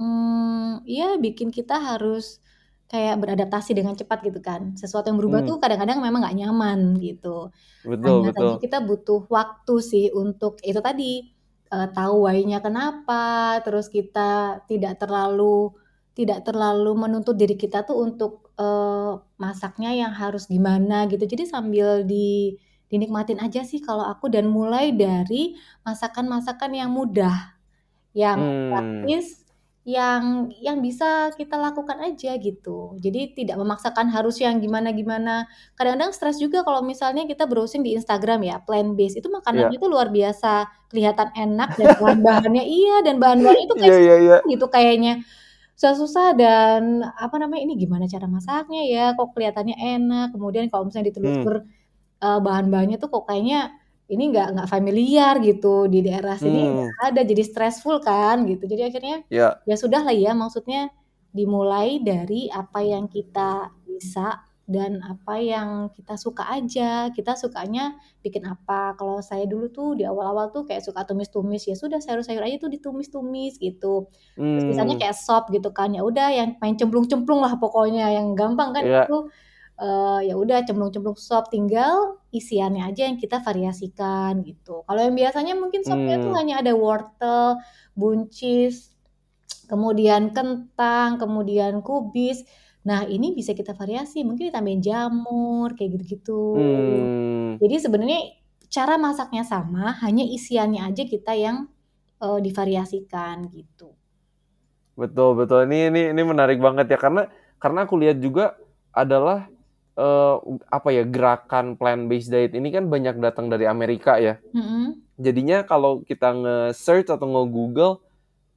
hmm, ya bikin kita harus kayak beradaptasi dengan cepat gitu kan. Sesuatu yang berubah mm. tuh kadang-kadang memang nggak nyaman gitu. Betul, hanya betul. Tadi kita butuh waktu sih untuk itu tadi. Uh, tahu why-nya kenapa, terus kita tidak terlalu tidak terlalu menuntut diri kita tuh untuk uh, masaknya yang harus gimana gitu. Jadi sambil di, dinikmatin aja sih kalau aku, dan mulai dari masakan-masakan yang mudah, yang hmm. praktis, yang yang bisa kita lakukan aja gitu. Jadi tidak memaksakan harus yang gimana-gimana. Kadang-kadang stres juga kalau misalnya kita browsing di Instagram ya, plant based itu makanan yeah. itu luar biasa, kelihatan enak dan bahan-bahannya iya dan bahan-bahan itu kayak yeah, yeah, yeah. gitu kayaknya susah-susah, dan apa namanya ini gimana cara masaknya ya, kok kelihatannya enak. Kemudian kalau misalnya ditelusur hmm. uh, bahan-bahannya tuh kok kayaknya ini nggak nggak familiar gitu di daerah sini hmm. ada, jadi stressful kan gitu. Jadi akhirnya ya, ya sudah lah ya, maksudnya dimulai dari apa yang kita bisa dan apa yang kita suka aja. Kita sukanya bikin apa. Kalau saya dulu tuh di awal-awal tuh kayak suka tumis-tumis, ya sudah sayur-sayur aja tuh ditumis-tumis gitu. Terus hmm. misalnya kayak sop gitu kan, ya udah yang main cemplung-cemplung lah pokoknya, yang gampang kan yeah. itu uh, ya udah cemplung-cemplung sop, tinggal isiannya aja yang kita variasikan gitu. Kalau yang biasanya mungkin sopnya hmm. tuh hanya ada wortel, buncis, kemudian kentang, kemudian kubis. Nah ini bisa kita variasi, mungkin ditambahin jamur, kayak gitu-gitu. Hmm. Jadi sebenarnya cara masaknya sama, hanya isiannya aja kita yang uh, divariasikan gitu. Betul, betul. Ini ini ini menarik banget ya, karena karena aku lihat juga adalah uh, apa ya gerakan plant-based diet ini kan banyak datang dari Amerika ya. Hmm. Jadinya kalau kita nge-search atau nge-google,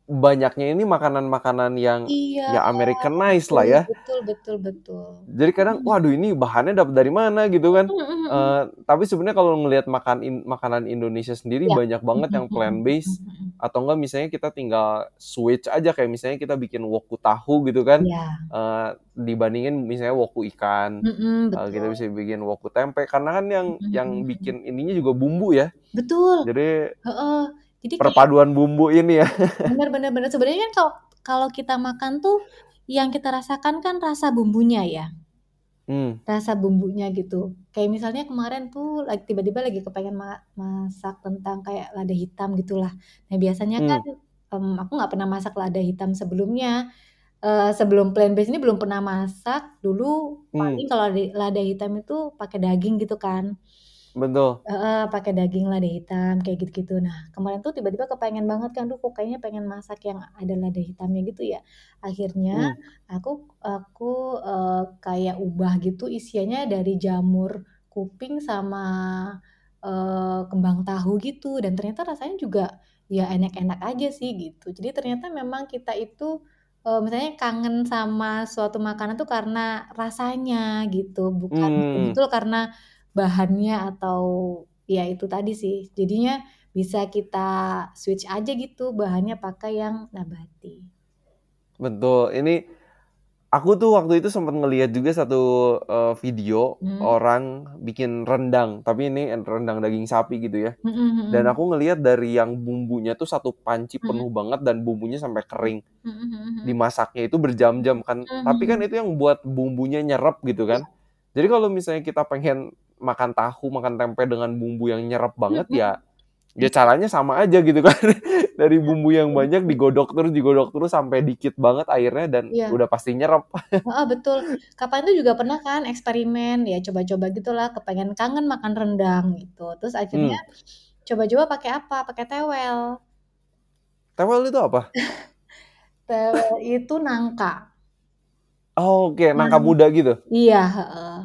banyaknya ini makanan-makanan yang iya, ya Americanized lah ya. Betul, betul, betul. Jadi kadang, waduh ini bahannya dapat dari mana gitu kan. Mm-hmm. Uh, tapi sebenarnya kalau ngelihat makan in, makanan Indonesia sendiri yeah. banyak banget yang plant-based. Mm-hmm. Atau enggak misalnya kita tinggal switch aja. Kayak misalnya kita bikin woku tahu gitu kan. Yeah. Uh, dibandingin misalnya woku ikan. Mm-hmm, uh, kita bisa bikin woku tempe. Karena kan yang, mm-hmm. yang bikin ininya juga bumbu ya. Betul. Jadi... Uh-uh. Jadi perpaduan kayak, bumbu ini ya. Benar-benar. Sebenarnya kan kalau kalau kita makan tuh yang kita rasakan kan rasa bumbunya ya. Hmm. Rasa bumbunya gitu. Kayak misalnya kemarin tuh lagi tiba-tiba lagi kepengen ma- masak tentang kayak lada hitam gitulah. Nah biasanya hmm. kan um, aku nggak pernah masak lada hitam sebelumnya. Uh, sebelum plant based ini belum pernah masak. Dulu hmm. paling kalau lada hitam itu pakai daging gitu kan. Betul. Uh, pakai daging lada hitam kayak gitu-gitu. Nah kemarin tuh tiba-tiba kepengen banget kan, duh kok kayaknya pengen masak yang ada lada hitamnya gitu ya. Akhirnya hmm. aku aku uh, kayak ubah gitu isiannya dari jamur kuping sama uh, kembang tahu gitu. Dan ternyata rasanya juga ya enak-enak aja sih gitu. Jadi ternyata memang kita itu Uh, misalnya kangen sama suatu makanan tuh karena rasanya gitu, bukan hmm. betul karena bahannya atau ya itu tadi sih. Jadinya bisa kita switch aja gitu, bahannya pakai yang nabati. Betul. Ini aku tuh waktu itu sempat ngelihat juga satu uh, video hmm. orang bikin rendang, tapi ini rendang daging sapi gitu ya. Hmm. Dan aku ngelihat dari yang bumbunya tuh satu panci penuh hmm. banget dan bumbunya sampai kering. Hmm. Dimasaknya itu berjam-jam kan. Hmm. Tapi kan itu yang buat bumbunya nyerap gitu kan. Jadi kalau misalnya kita pengen makan tahu, makan tempe dengan bumbu yang nyerap banget ya, ya caranya sama aja gitu kan. Dari bumbu yang banyak digodok terus, digodok terus sampai dikit banget airnya dan ya. Udah pasti nyerap. Oh, betul. Kapan itu juga pernah kan eksperimen ya, coba-coba gitulah, kepengen kangen makan rendang gitu. Terus akhirnya hmm. coba-coba pakai apa? Pakai tewel. Tewel itu apa? Tewel itu nangka. Oh, oke, okay. Nangka muda gitu. Iya, heeh.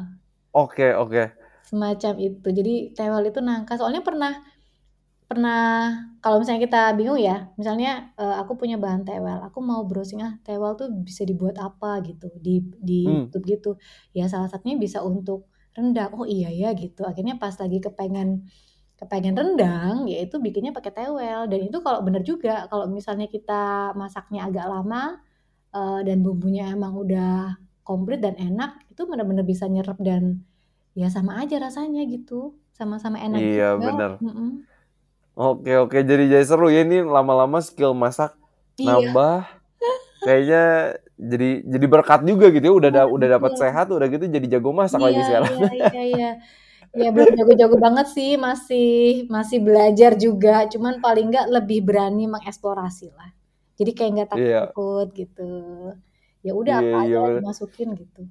Oke, okay, oke. Okay. Semacam itu. Jadi tewel itu nangka. Soalnya pernah pernah kalau misalnya kita bingung ya, misalnya uh, aku punya bahan tewel, aku mau browsing ah tewel tuh bisa dibuat apa gitu di di hmm. YouTube gitu. Ya salah satunya bisa untuk rendang. Oh iya ya gitu. Akhirnya pas lagi kepengen kepengen rendang, ya itu bikinnya pakai tewel. Dan itu kalau benar juga, kalau misalnya kita masaknya agak lama uh, dan bumbunya emang udah komplit dan enak, itu benar-benar bisa nyerap dan ya sama aja rasanya gitu, sama-sama enak. Iya benar. Oke oke, jadi jadi seru ya ini, lama-lama skill masak iya. nambah, kayaknya jadi jadi berkat juga gitu ya, udah da, udah dapat sehat, udah gitu jadi jago masak iya, lagi sekarang. Iya iya iya, ya belum jago-jago banget sih, masih masih belajar juga, cuman paling nggak lebih berani mengeksplorasi lah. Jadi kayak nggak takut iya. gitu, ya udah iya, apa iya, aja dimasukin gitu.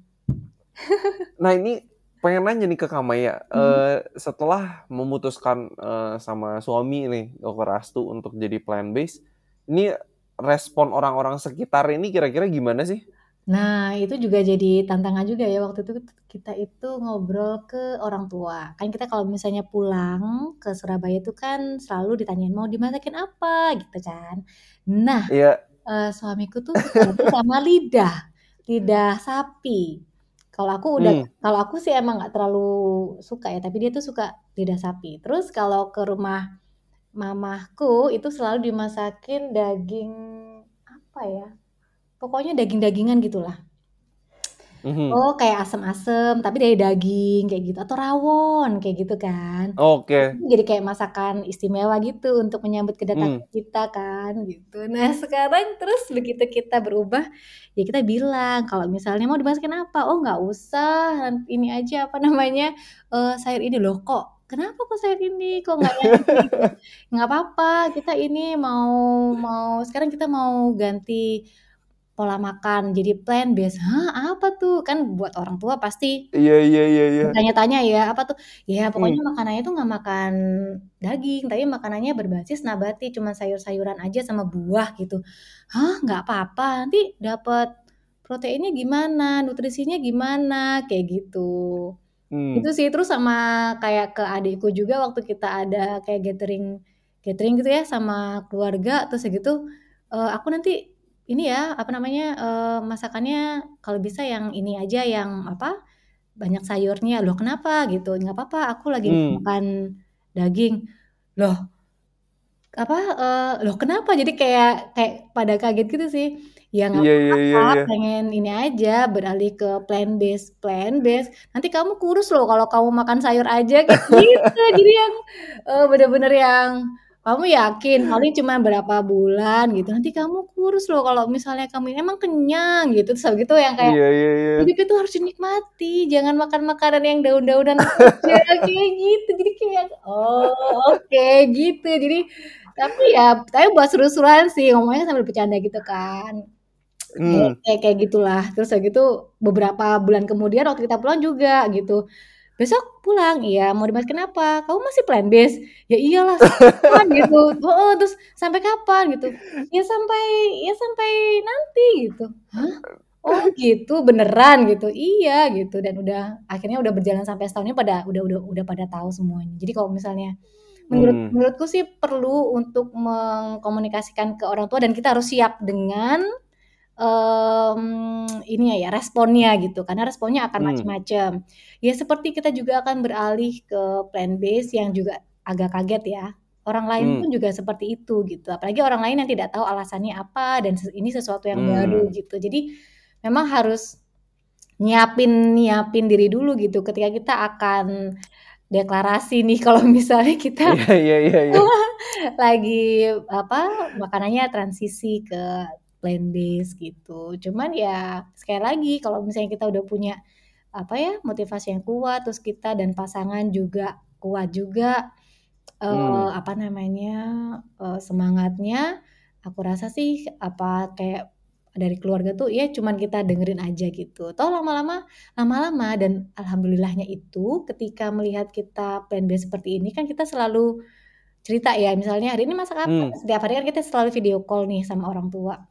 Nah ini pengen nanya nih ke Kamaya, hmm. uh, setelah memutuskan uh, sama suami nih, dokter Astu untuk jadi plant-based, ini respon orang-orang sekitar ini kira-kira gimana sih? Nah, itu juga jadi tantangan juga ya, waktu itu kita itu ngobrol ke orang tua. Kan kita kalau misalnya pulang ke Surabaya itu kan selalu ditanyain mau dimasakin apa gitu kan. Nah, yeah. uh, suamiku tuh sama lidah, lidah sapi. Kalau aku udah, hmm. kalau aku sih emang nggak terlalu suka ya, tapi dia tuh suka lidah sapi. Terus kalau ke rumah mamahku itu selalu dimasakin daging apa ya? Pokoknya daging-dagingan gitulah. Mm-hmm. Oh kayak asem-asem tapi dari daging kayak gitu, atau rawon kayak gitu kan. Oke. Okay. Jadi kayak masakan istimewa gitu untuk menyambut kedatangan mm. kita kan gitu. Nah sekarang terus begitu kita berubah ya kita bilang kalau misalnya mau dimasakin apa, oh nggak usah ini aja apa namanya uh, sayur ini loh kok. Kenapa kok sayur ini kok nggak yang nggak apa-apa, kita ini mau mau sekarang kita mau ganti pola makan jadi plan based. Hah, apa tuh? Kan buat orang tua pasti iya iya iya iya tanya-tanya ya apa tuh ya pokoknya hmm. makanannya tuh nggak makan daging tapi makanannya berbasis nabati, cuma sayur-sayuran aja sama buah gitu. Hah, nggak apa-apa, nanti dapat proteinnya gimana, nutrisinya gimana kayak gitu. hmm. Itu sih. Terus sama kayak ke adikku juga waktu kita ada kayak gathering gathering gitu ya sama keluarga, terus gitu e, aku nanti ini ya apa namanya uh, masakannya kalau bisa yang ini aja yang apa banyak sayurnya. Loh kenapa gitu, nggak apa-apa aku lagi hmm. makan daging. Loh apa uh, loh kenapa, jadi kayak kayak pada kaget gitu sih ya. Nggak yeah, apa-apa yeah, yeah. pengen ini aja beralih ke plant based plant based nanti kamu kurus loh kalau kamu makan sayur aja gitu. Jadi yang uh, bener-bener yang kamu yakin paling cuma berapa bulan gitu, nanti kamu kurus loh kalau misalnya kamu emang kenyang gitu. Terus gitu yang kayak yeah, yeah, yeah. hidup itu harus dinikmati, jangan makan makanan yang daun-daunan aja kayak gitu. Jadi kayak oh oke okay, gitu. Jadi tapi ya tapi buat seru-seruan sih ngomongnya sambil bercanda gitu kan. mm. kayak kayak gitulah. Terus gitu beberapa bulan kemudian waktu kita pulang juga gitu, besok pulang, iya mau dimasukin apa? Kamu masih plan base? Ya iyalah, kapan gitu. Oh, terus sampai kapan gitu? Ya sampai, ya sampai nanti gitu. Hah? Oh gitu, beneran gitu. Iya gitu. Dan udah akhirnya udah berjalan sampai setahunnya pada udah udah udah pada tahu semuanya. Jadi kalau misalnya menurut hmm. menurutku sih perlu untuk mengkomunikasikan ke orang tua dan kita harus siap dengan Um, ini ya responnya gitu, karena responnya akan hmm. macam-macam. Ya seperti kita juga akan beralih ke plant based yang juga agak kaget ya. Orang lain hmm. pun juga seperti itu gitu. Apalagi orang lain yang tidak tahu alasannya apa dan ini sesuatu yang hmm. baru gitu. Jadi memang harus nyiapin nyiapin diri dulu gitu ketika kita akan deklarasi nih kalau misalnya kita yeah, yeah, yeah, yeah. lagi apa makanannya transisi ke plan based gitu. Cuman ya sekali lagi kalau misalnya kita udah punya apa ya motivasi yang kuat, terus kita dan pasangan juga kuat juga hmm. uh, apa namanya uh, semangatnya, aku rasa sih apa kayak dari keluarga tuh ya cuman kita dengerin aja gitu. Toh lama-lama lama-lama dan alhamdulillahnya itu ketika melihat kita plan based seperti ini kan kita selalu cerita ya, misalnya hari ini masak apa. hmm. Setiap hari kan kita selalu video call nih sama orang tua.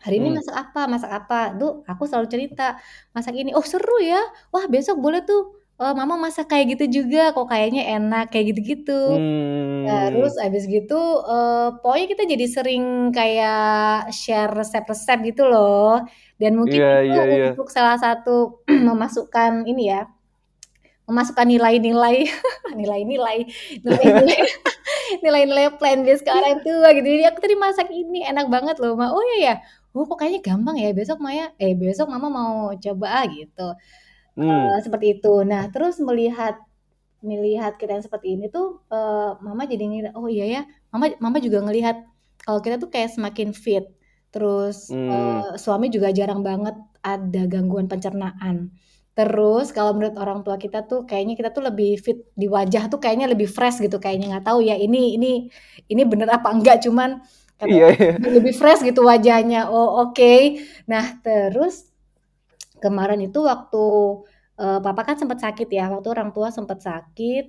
Hari ini hmm. masak apa, masak apa, tuh aku selalu cerita masak ini, oh seru ya, wah besok boleh tuh, oh, mama masak kayak gitu juga, kok kayaknya enak, kayak gitu-gitu. Hmm. Nah, terus abis gitu, uh, pokoknya kita jadi sering kayak share resep-resep gitu loh, dan mungkin yeah, itu yeah, untuk yeah. salah satu memasukkan ini ya, memasukkan nilai-nilai, nilai-nilai, nilai-nilai. nilai-nilai plan based ke orang tua gitu. Jadi aku tadi masak ini enak banget loh Ma. Oh iya ya. Oh kok kayaknya gampang ya, besok Maya eh besok Mama mau coba gitu. Hmm. Uh, seperti itu. Nah, terus melihat melihat kita yang seperti ini tuh uh, Mama jadi ngira oh iya ya. Mama Mama juga ngelihat kalau kita tuh kayak semakin fit. Terus hmm. uh, suami juga jarang banget ada gangguan pencernaan. Terus kalau menurut orang tua kita tuh kayaknya kita tuh lebih fit di wajah tuh kayaknya lebih fresh gitu, kayaknya nggak tahu ya ini ini ini bener apa enggak, cuman yeah, yeah. lebih fresh gitu wajahnya. Oh oke okay. Nah terus kemarin itu waktu uh, papa kan sempat sakit ya, waktu orang tua sempat sakit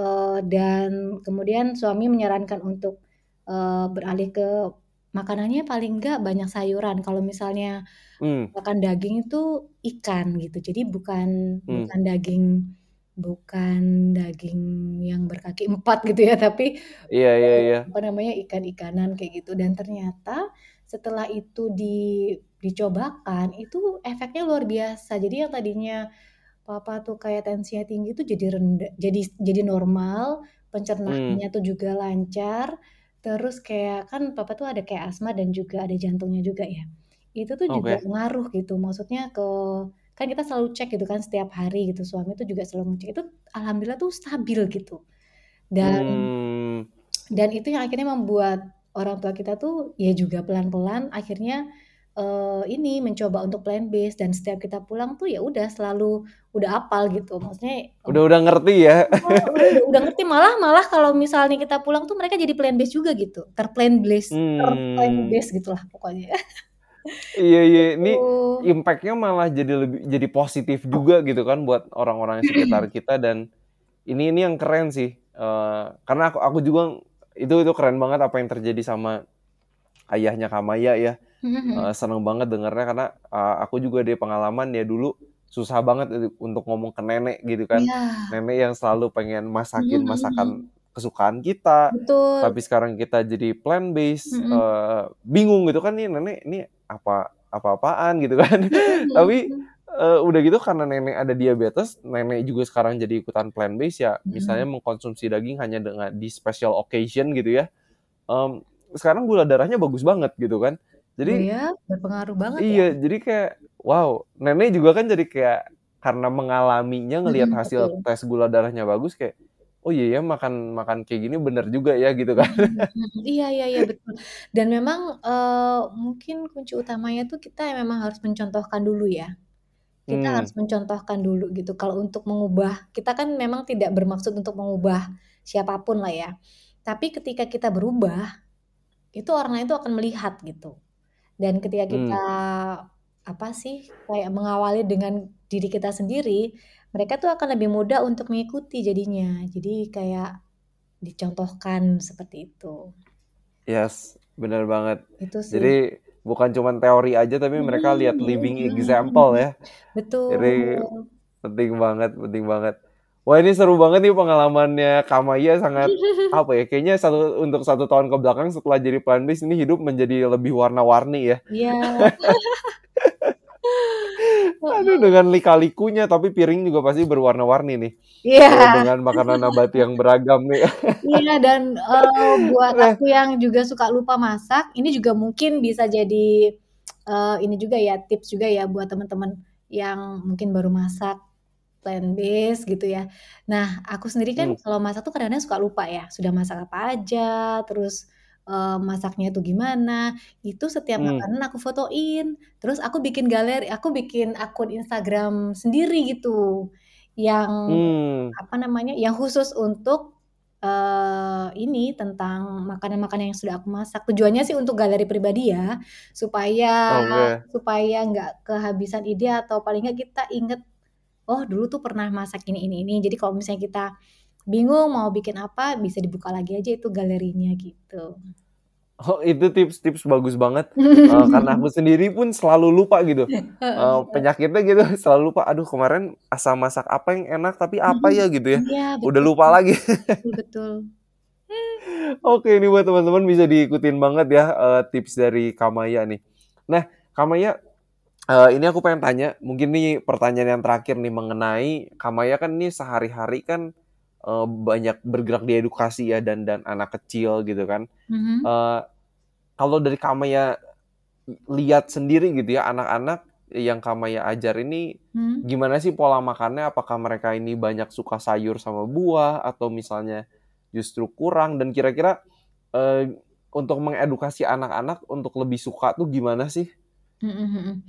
uh, dan kemudian suami menyarankan untuk uh, beralih ke makanannya paling enggak banyak sayuran. Kalau misalnya hmm. makan daging itu ikan gitu. Jadi bukan hmm. bukan daging bukan daging yang berkaki empat gitu ya, tapi yeah, yeah, yeah. apa namanya ikan-ikanan kayak gitu. Dan ternyata setelah itu di dicobakan itu efeknya luar biasa. Jadi yang tadinya papa tuh kayak tensinya tinggi tuh jadi rendah, jadi jadi normal, pencernaannya hmm. tuh juga lancar. Terus kayak kan papa tuh ada kayak asma dan juga ada jantungnya juga ya. Itu tuh okay. juga ngaruh gitu. Maksudnya ke kan kita selalu cek gitu kan setiap hari gitu, suami tuh juga selalu ngecek, itu alhamdulillah tuh stabil gitu. Dan hmm. dan itu yang akhirnya membuat orang tua kita tuh ya juga pelan-pelan akhirnya uh, ini mencoba untuk plan based, dan setiap kita pulang tuh ya udah selalu udah apal gitu, maksudnya udah udah ngerti ya. Oh, udah, udah ngerti malah malah kalau misalnya kita pulang tuh mereka jadi plan based juga gitu, terplan based, hmm. terplan based gitulah pokoknya. Iya iya, ini impactnya malah jadi lebih jadi positif juga gitu kan buat orang-orang sekitar kita, dan ini ini yang keren sih, uh, karena aku aku juga itu itu keren banget apa yang terjadi sama ayahnya Kamaya ya, uh, seneng banget dengarnya karena uh, aku juga ada pengalaman ya, dulu susah banget untuk ngomong ke nenek gitu kan, yeah. Nenek yang selalu pengen masakin masakan kesukaan kita. Betul. Tapi sekarang kita jadi plan based, mm-hmm. uh, bingung gitu kan, nih nenek ini apa apa-apaan gitu kan. Tapi uh, udah gitu karena nenek ada diabetes, nenek juga sekarang jadi ikutan plan based ya, mm-hmm. misalnya mengkonsumsi daging hanya dengan di special occasion gitu ya. Um, sekarang gula darahnya bagus banget gitu kan. Jadi iya, berpengaruh banget. Iya, ya. Jadi kayak wow, nenek juga kan jadi kayak karena mengalaminya, ngelihat mm-hmm, hasil betul. Tes gula darahnya bagus kayak oh iya ya, makan makan kayak gini benar juga ya gitu kan. Iya iya iya betul. Dan memang uh, mungkin kunci utamanya tuh kita memang harus mencontohkan dulu ya. Kita hmm. harus mencontohkan dulu gitu. Kalau untuk mengubah, kita kan memang tidak bermaksud untuk mengubah siapapun lah ya. Tapi ketika kita berubah, itu orang lain tuh akan melihat gitu. Dan ketika kita hmm. apa sih kayak mengawali dengan diri kita sendiri, mereka tuh akan lebih mudah untuk mengikuti jadinya. Jadi kayak dicontohkan seperti itu. Yes, benar banget. Itu sih. Jadi bukan cuma teori aja, tapi hmm, mereka lihat living hmm, example ya. Betul. Jadi penting banget, penting banget. Wah, ini seru banget nih pengalamannya Kamaya, sangat apa ya, kayaknya satu, untuk satu tahun ke belakang setelah jadi plan based ini hidup menjadi lebih warna-warni ya. Iya. Yeah. Aduh, dengan lika-likunya, tapi piring juga pasti berwarna-warni nih. Iya. Yeah. Dengan makanan nabati yang beragam nih. Iya, yeah, dan uh, buat nah. aku yang juga suka lupa masak, ini juga mungkin bisa jadi uh, ini juga ya, tips juga ya buat teman-teman yang mungkin baru masak plan based gitu ya. Nah, aku sendiri kan hmm. kalau masak tuh kadang-kadang suka lupa ya, sudah masak apa aja, terus masaknya itu gimana, itu setiap makanan hmm. aku fotoin, terus aku bikin galeri, aku bikin akun Instagram sendiri gitu, yang hmm. apa namanya, yang khusus untuk uh, ini tentang makanan-makanan yang sudah aku masak. Tujuannya sih untuk galeri pribadi ya, supaya okay. supaya nggak kehabisan ide, atau paling nggak kita inget, oh dulu tuh pernah masak ini ini ini. Jadi kalau misalnya kita bingung mau bikin apa, bisa dibuka lagi aja itu galerinya gitu. Oh, itu tips-tips bagus banget. uh, Karena aku sendiri pun selalu lupa gitu, uh, penyakitnya gitu, selalu lupa. Aduh, kemarin asal masak apa yang enak, tapi apa ya gitu ya, ya betul. Udah lupa lagi. Betul. Oke, ini buat teman-teman bisa diikutin banget ya, uh, tips dari Kamaya nih. Nah, Kamaya, Uh, ini aku pengen tanya, mungkin nih pertanyaan yang terakhir nih mengenai Kamaya kan nih sehari-hari kan Uh, banyak bergerak di edukasi ya, dan dan anak kecil gitu kan. Mm-hmm. Uh, kalau dari Kamaya lihat sendiri gitu ya, anak-anak yang Kamaya ajar ini mm-hmm. gimana sih pola makannya? Apakah mereka ini banyak suka sayur sama buah, atau misalnya justru kurang? Dan kira-kira uh, untuk mengedukasi anak-anak untuk lebih suka tuh gimana sih? Mm-hmm.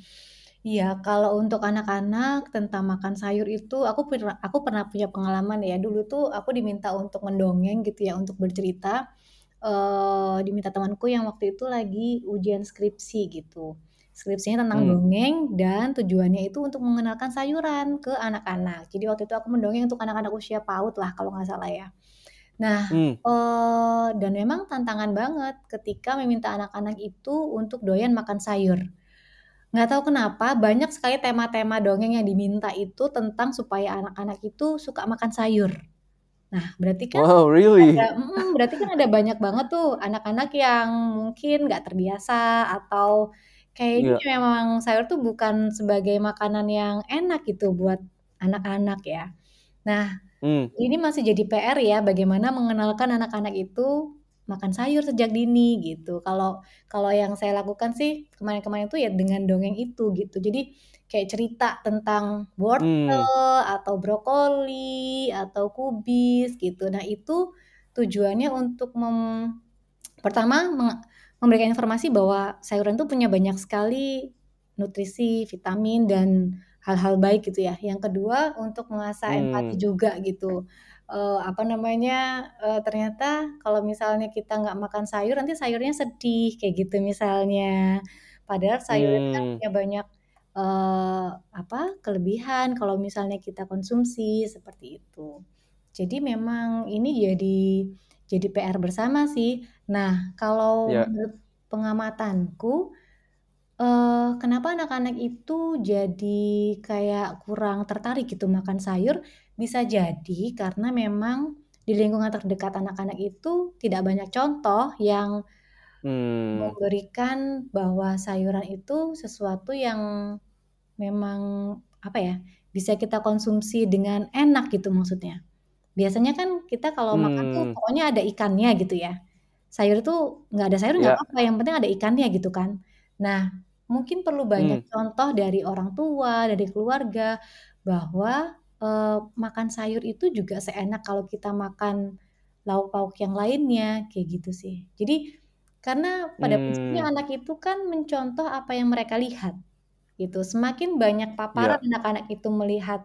Iya, kalau untuk anak-anak tentang makan sayur itu, aku pernah, aku pernah punya pengalaman ya. Dulu tuh aku diminta untuk mendongeng gitu ya, untuk bercerita. Uh, diminta temanku yang waktu itu lagi ujian skripsi gitu. Skripsinya tentang hmm. dongeng, dan tujuannya itu untuk mengenalkan sayuran ke anak-anak. Jadi waktu itu aku mendongeng untuk anak-anak usia PAUD lah kalau nggak salah ya. Nah, hmm. uh, dan memang tantangan banget ketika meminta anak-anak itu untuk doyan makan sayur. Nggak tahu kenapa, banyak sekali tema-tema dongeng yang diminta itu tentang supaya anak-anak itu suka makan sayur. Nah, berarti kan, wow, really? ada, hmm, berarti kan ada banyak banget tuh anak-anak yang mungkin nggak terbiasa, atau kayaknya yeah. memang sayur tuh bukan sebagai makanan yang enak gitu buat anak-anak ya. Nah, mm. ini masih jadi P R ya, bagaimana mengenalkan anak-anak itu makan sayur sejak dini gitu. Kalau kalau yang saya lakukan sih kemarin-kemarin itu ya dengan dongeng itu gitu. Jadi kayak cerita tentang wortel hmm. atau brokoli atau kubis gitu. Nah itu tujuannya untuk mem, pertama meng, memberikan informasi bahwa sayuran itu punya banyak sekali nutrisi, vitamin dan hal-hal baik gitu ya. Yang kedua untuk mengasah hmm. empati juga gitu. Uh, apa namanya uh, ternyata kalau misalnya kita nggak makan sayur nanti sayurnya sedih kayak gitu misalnya. Padahal sayur hmm. kan punya banyak uh, apa kelebihan kalau misalnya kita konsumsi seperti itu. Jadi memang ini jadi jadi P R bersama sih. Nah kalau yeah. menurut pengamatanku Uh, kenapa anak-anak itu jadi kayak kurang tertarik gitu makan sayur? Bisa jadi karena memang di lingkungan terdekat anak-anak itu tidak banyak contoh yang hmm. memberikan bahwa sayuran itu sesuatu yang memang apa ya, bisa kita konsumsi dengan enak gitu maksudnya. Biasanya kan kita kalau hmm. makan tuh pokoknya ada ikannya gitu ya. Sayur tuh nggak ada sayur nggak yeah. apa-apa, yang penting ada ikannya gitu kan. Nah, mungkin perlu banyak hmm. contoh dari orang tua, dari keluarga bahwa eh, makan sayur itu juga seenak kalau kita makan lauk pauk yang lainnya kayak gitu sih. Jadi karena pada hmm. prinsipnya anak itu kan mencontoh apa yang mereka lihat gitu. Semakin banyak paparan yeah. anak-anak itu melihat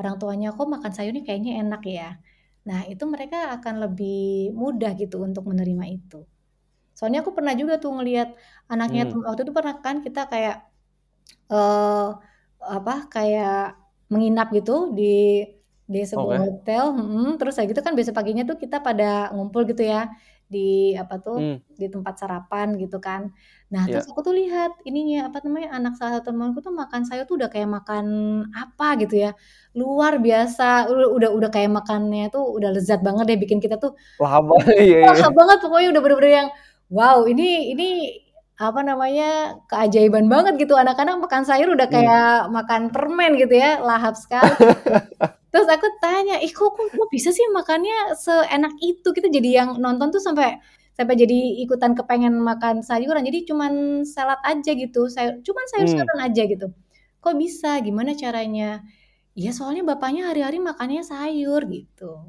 orang tuanya kok makan sayurnya kayaknya enak ya. Nah, itu mereka akan lebih mudah gitu untuk menerima itu. Soalnya aku pernah juga tuh ngelihat anaknya hmm. tuh, waktu itu pernah kan kita kayak uh, apa kayak menginap gitu di di sebuah okay. hotel, hmm, terus kayak gitu kan besok paginya tuh kita pada ngumpul gitu ya di apa tuh hmm. di tempat sarapan gitu kan. Nah yeah. terus aku tuh lihat ininya apa namanya anak salah satu temanku tuh makan sayur tuh udah kayak makan apa gitu ya, luar biasa, udah udah, udah kayak makannya tuh udah lezat banget deh, bikin kita tuh wah iya, iya. banget pokoknya udah bener-bener yang wow, ini ini apa namanya keajaiban banget gitu, anak-anak makan sayur udah kayak hmm. makan permen gitu ya, lahap sekali. Terus aku tanya, ih kok, kok, kok bisa sih makannya seenak itu, kita jadi yang nonton tuh sampai sampai jadi ikutan kepengen makan sayuran, jadi cuman salad aja gitu, sayur, cuman sayur-sayuran hmm. aja gitu. Kok bisa? Gimana caranya? Ya soalnya bapaknya hari-hari makannya sayur gitu.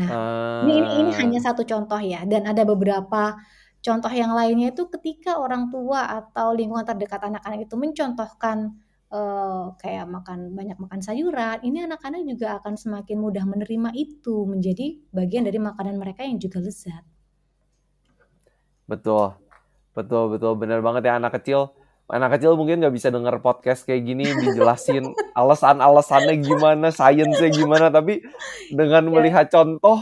Nah ah. ini, ini ini hanya satu contoh ya, dan ada beberapa contoh yang lainnya itu ketika orang tua atau lingkungan terdekat anak-anak itu mencontohkan uh, kayak makan banyak makan sayuran, ini anak-anak juga akan semakin mudah menerima itu menjadi bagian dari makanan mereka yang juga lezat. Betul, betul, betul, benar banget ya anak kecil. Anak kecil mungkin nggak bisa denger podcast kayak gini dijelasin alasan-alasannya gimana, sainsnya gimana, tapi dengan melihat contoh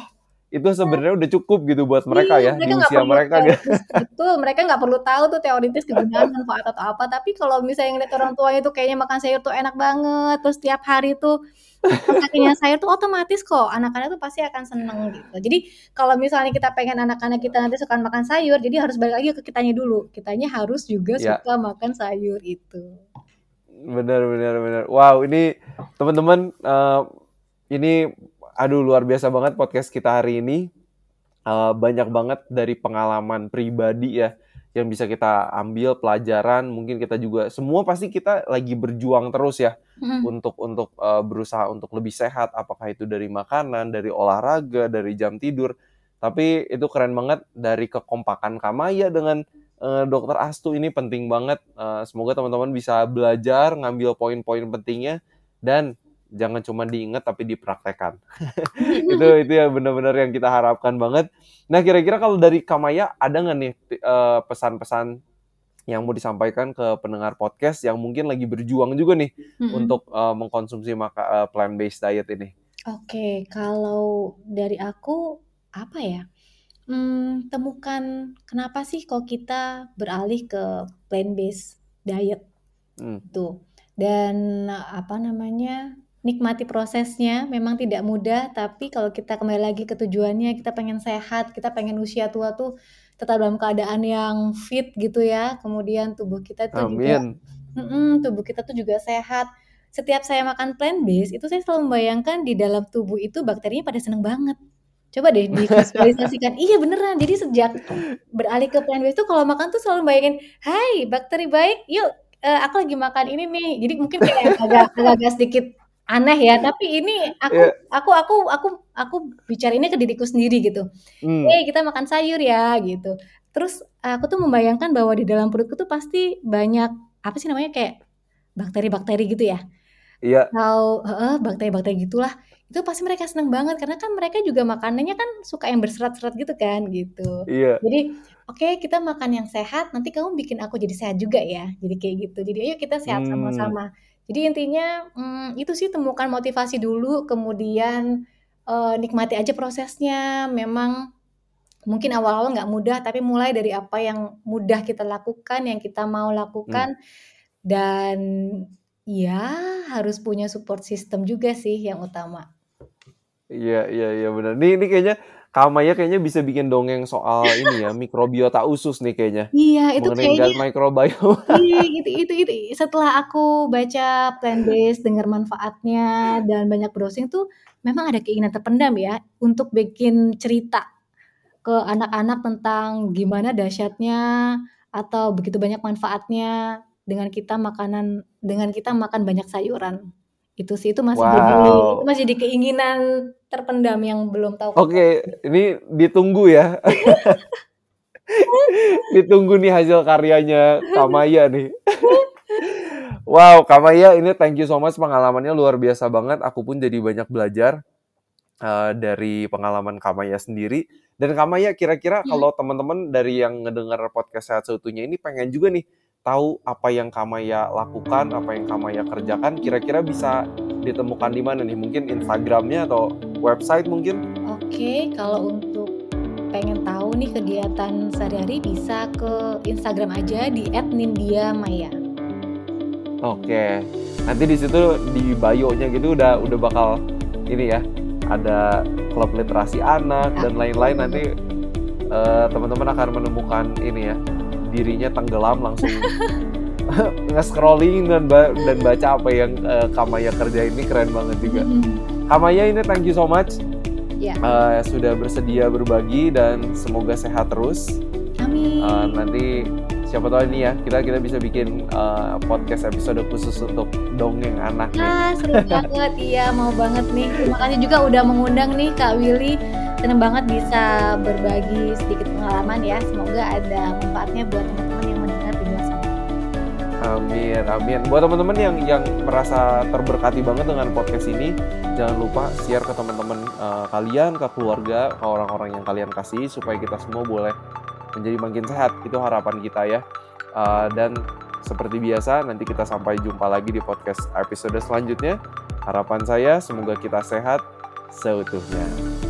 itu sebenarnya udah cukup gitu buat mereka iya, ya mereka di usia mereka gitu. Betul, mereka nggak perlu tahu tuh teoritis kegunaan manfaat atau apa, tapi kalau misalnya ngeliat orang tuanya tuh kayaknya makan sayur tuh enak banget, terus tiap hari tuh makannya sayur tuh otomatis kok anak-anak tuh pasti akan seneng gitu. Jadi kalau misalnya kita pengen anak-anak kita nanti suka makan sayur, jadi harus balik lagi ke kitanya dulu, kitanya harus juga ya. Suka makan sayur itu. Benar, benar, benar. Wow, ini teman-teman uh, ini aduh luar biasa banget podcast kita hari ini, uh, banyak banget dari pengalaman pribadi ya yang bisa kita ambil pelajaran. Mungkin kita juga semua pasti kita lagi berjuang terus ya mm. untuk untuk uh, berusaha untuk lebih sehat, apakah itu dari makanan, dari olahraga, dari jam tidur. Tapi itu keren banget dari kekompakan Kamaya dengan uh, dokter Astu ini penting banget. Uh, semoga teman-teman bisa belajar, ngambil poin-poin pentingnya dan jangan cuma diingat tapi dipraktekkan. itu itu ya benar-benar yang kita harapkan banget. Nah kira-kira kalau dari Kamaya ada nggak nih uh, pesan-pesan yang mau disampaikan ke pendengar podcast yang mungkin lagi berjuang juga nih mm-hmm. untuk uh, mengkonsumsi maka, uh, plant-based diet ini? Oke, okay, kalau dari aku apa ya? Hmm, temukan kenapa sih kok kita beralih ke plant-based diet mm. tuh, dan apa namanya? Nikmati prosesnya, memang tidak mudah, tapi kalau kita kembali lagi ke tujuannya, kita pengen sehat, kita pengen usia tua tuh tetap dalam keadaan yang fit gitu ya, kemudian tubuh kita tuh Amin. juga, tubuh kita tuh juga sehat. Setiap saya makan plant based, itu saya selalu membayangkan di dalam tubuh itu bakterinya pada seneng banget. Coba deh divisualisasikan. Iya beneran. Jadi sejak beralih ke plant based tuh kalau makan tuh selalu bayangin, "Hai, bakteri baik, yuk uh, aku lagi makan ini nih." Jadi mungkin kayak agak agak sedikit aneh ya, tapi ini aku yeah. aku aku aku aku bicara ini ke diriku sendiri gitu. Mm. "Hey, kita makan sayur ya," gitu. Terus aku tuh membayangkan bahwa di dalam perutku tuh pasti banyak apa sih namanya kayak bakteri-bakteri gitu ya. Iya. Yeah. Atau uh, bakteri-bakteri gitulah. Itu pasti mereka seneng banget karena kan mereka juga makanannya kan suka yang berserat-serat gitu kan gitu. Iya. Jadi oke okay, kita makan yang sehat, nanti kamu bikin aku jadi sehat juga ya. Jadi kayak gitu. Jadi ayo kita sehat hmm. sama-sama. Jadi intinya hmm, itu sih, temukan motivasi dulu, kemudian eh, nikmati aja prosesnya. Memang mungkin awal-awal nggak mudah, tapi mulai dari apa yang mudah kita lakukan, yang kita mau lakukan, hmm. dan ya harus punya support system juga sih yang utama. Iya, iya, iya benar. Nih, ini kayaknya Kamaya kayaknya bisa bikin dongeng soal ini ya, mikrobiota usus nih kayaknya. Iya, itu mengenai kayaknya. Mengenai mikrobiota. Iya, gitu, itu, itu. Setelah aku baca plant-based, dengar manfaatnya, dan banyak browsing tuh, memang ada keinginan terpendam ya, untuk bikin cerita ke anak-anak tentang gimana dahsyatnya, atau begitu banyak manfaatnya, dengan kita makanan, dengan kita makan banyak sayuran. Itu sih, itu masih wow. jadi itu masih jadi keinginan terpendam yang belum tahu. Oke, okay, ini ditunggu ya. Ditunggu nih hasil karyanya Kamaya nih. Wow, Kamaya ini thank you so much, pengalamannya luar biasa banget. Aku pun jadi banyak belajar uh, dari pengalaman Kamaya sendiri. Dan Kamaya, kira-kira hmm. kalau teman-teman dari yang ngedengar podcast Sehat Seutuhnya ini pengen juga nih tahu apa yang Kamaya lakukan, apa yang Kamaya kerjakan, kira-kira bisa ditemukan di mana nih? Mungkin Instagramnya atau website mungkin? Oke, kalau untuk pengen tahu nih kegiatan sehari-hari bisa ke Instagram aja di et nindya maya. Oke, nanti di situ di bio-nya gitu udah udah bakal ini ya, ada klub literasi anak ah. dan lain-lain, nanti uh, teman-teman akan menemukan ini ya. Dirinya tenggelam langsung nge-scrolling dan, ba- dan baca apa yang uh, Kamaya kerjain, ini keren banget juga. Kamaya ini thank you so much yeah. uh, sudah bersedia berbagi dan semoga sehat terus. Amin. Uh, nanti siapa tahu ini ya kita kita bisa bikin uh, podcast episode khusus untuk dongeng anak. Ah seru banget, iya mau banget nih. Terima kasih juga udah mengundang nih Kak Willy. Senang banget bisa berbagi sedikit pengalaman ya. Semoga ada manfaatnya buat teman-teman yang mendengar di luar sana. Amin, amin. Buat teman-teman yang yang merasa terberkati banget dengan podcast ini, jangan lupa share ke teman-teman uh, kalian, ke keluarga, ke orang-orang yang kalian kasih, supaya kita semua boleh menjadi makin sehat. Itu harapan kita ya. Uh, dan seperti biasa, nanti kita sampai jumpa lagi di podcast episode selanjutnya. Harapan saya, semoga kita sehat seutuhnya.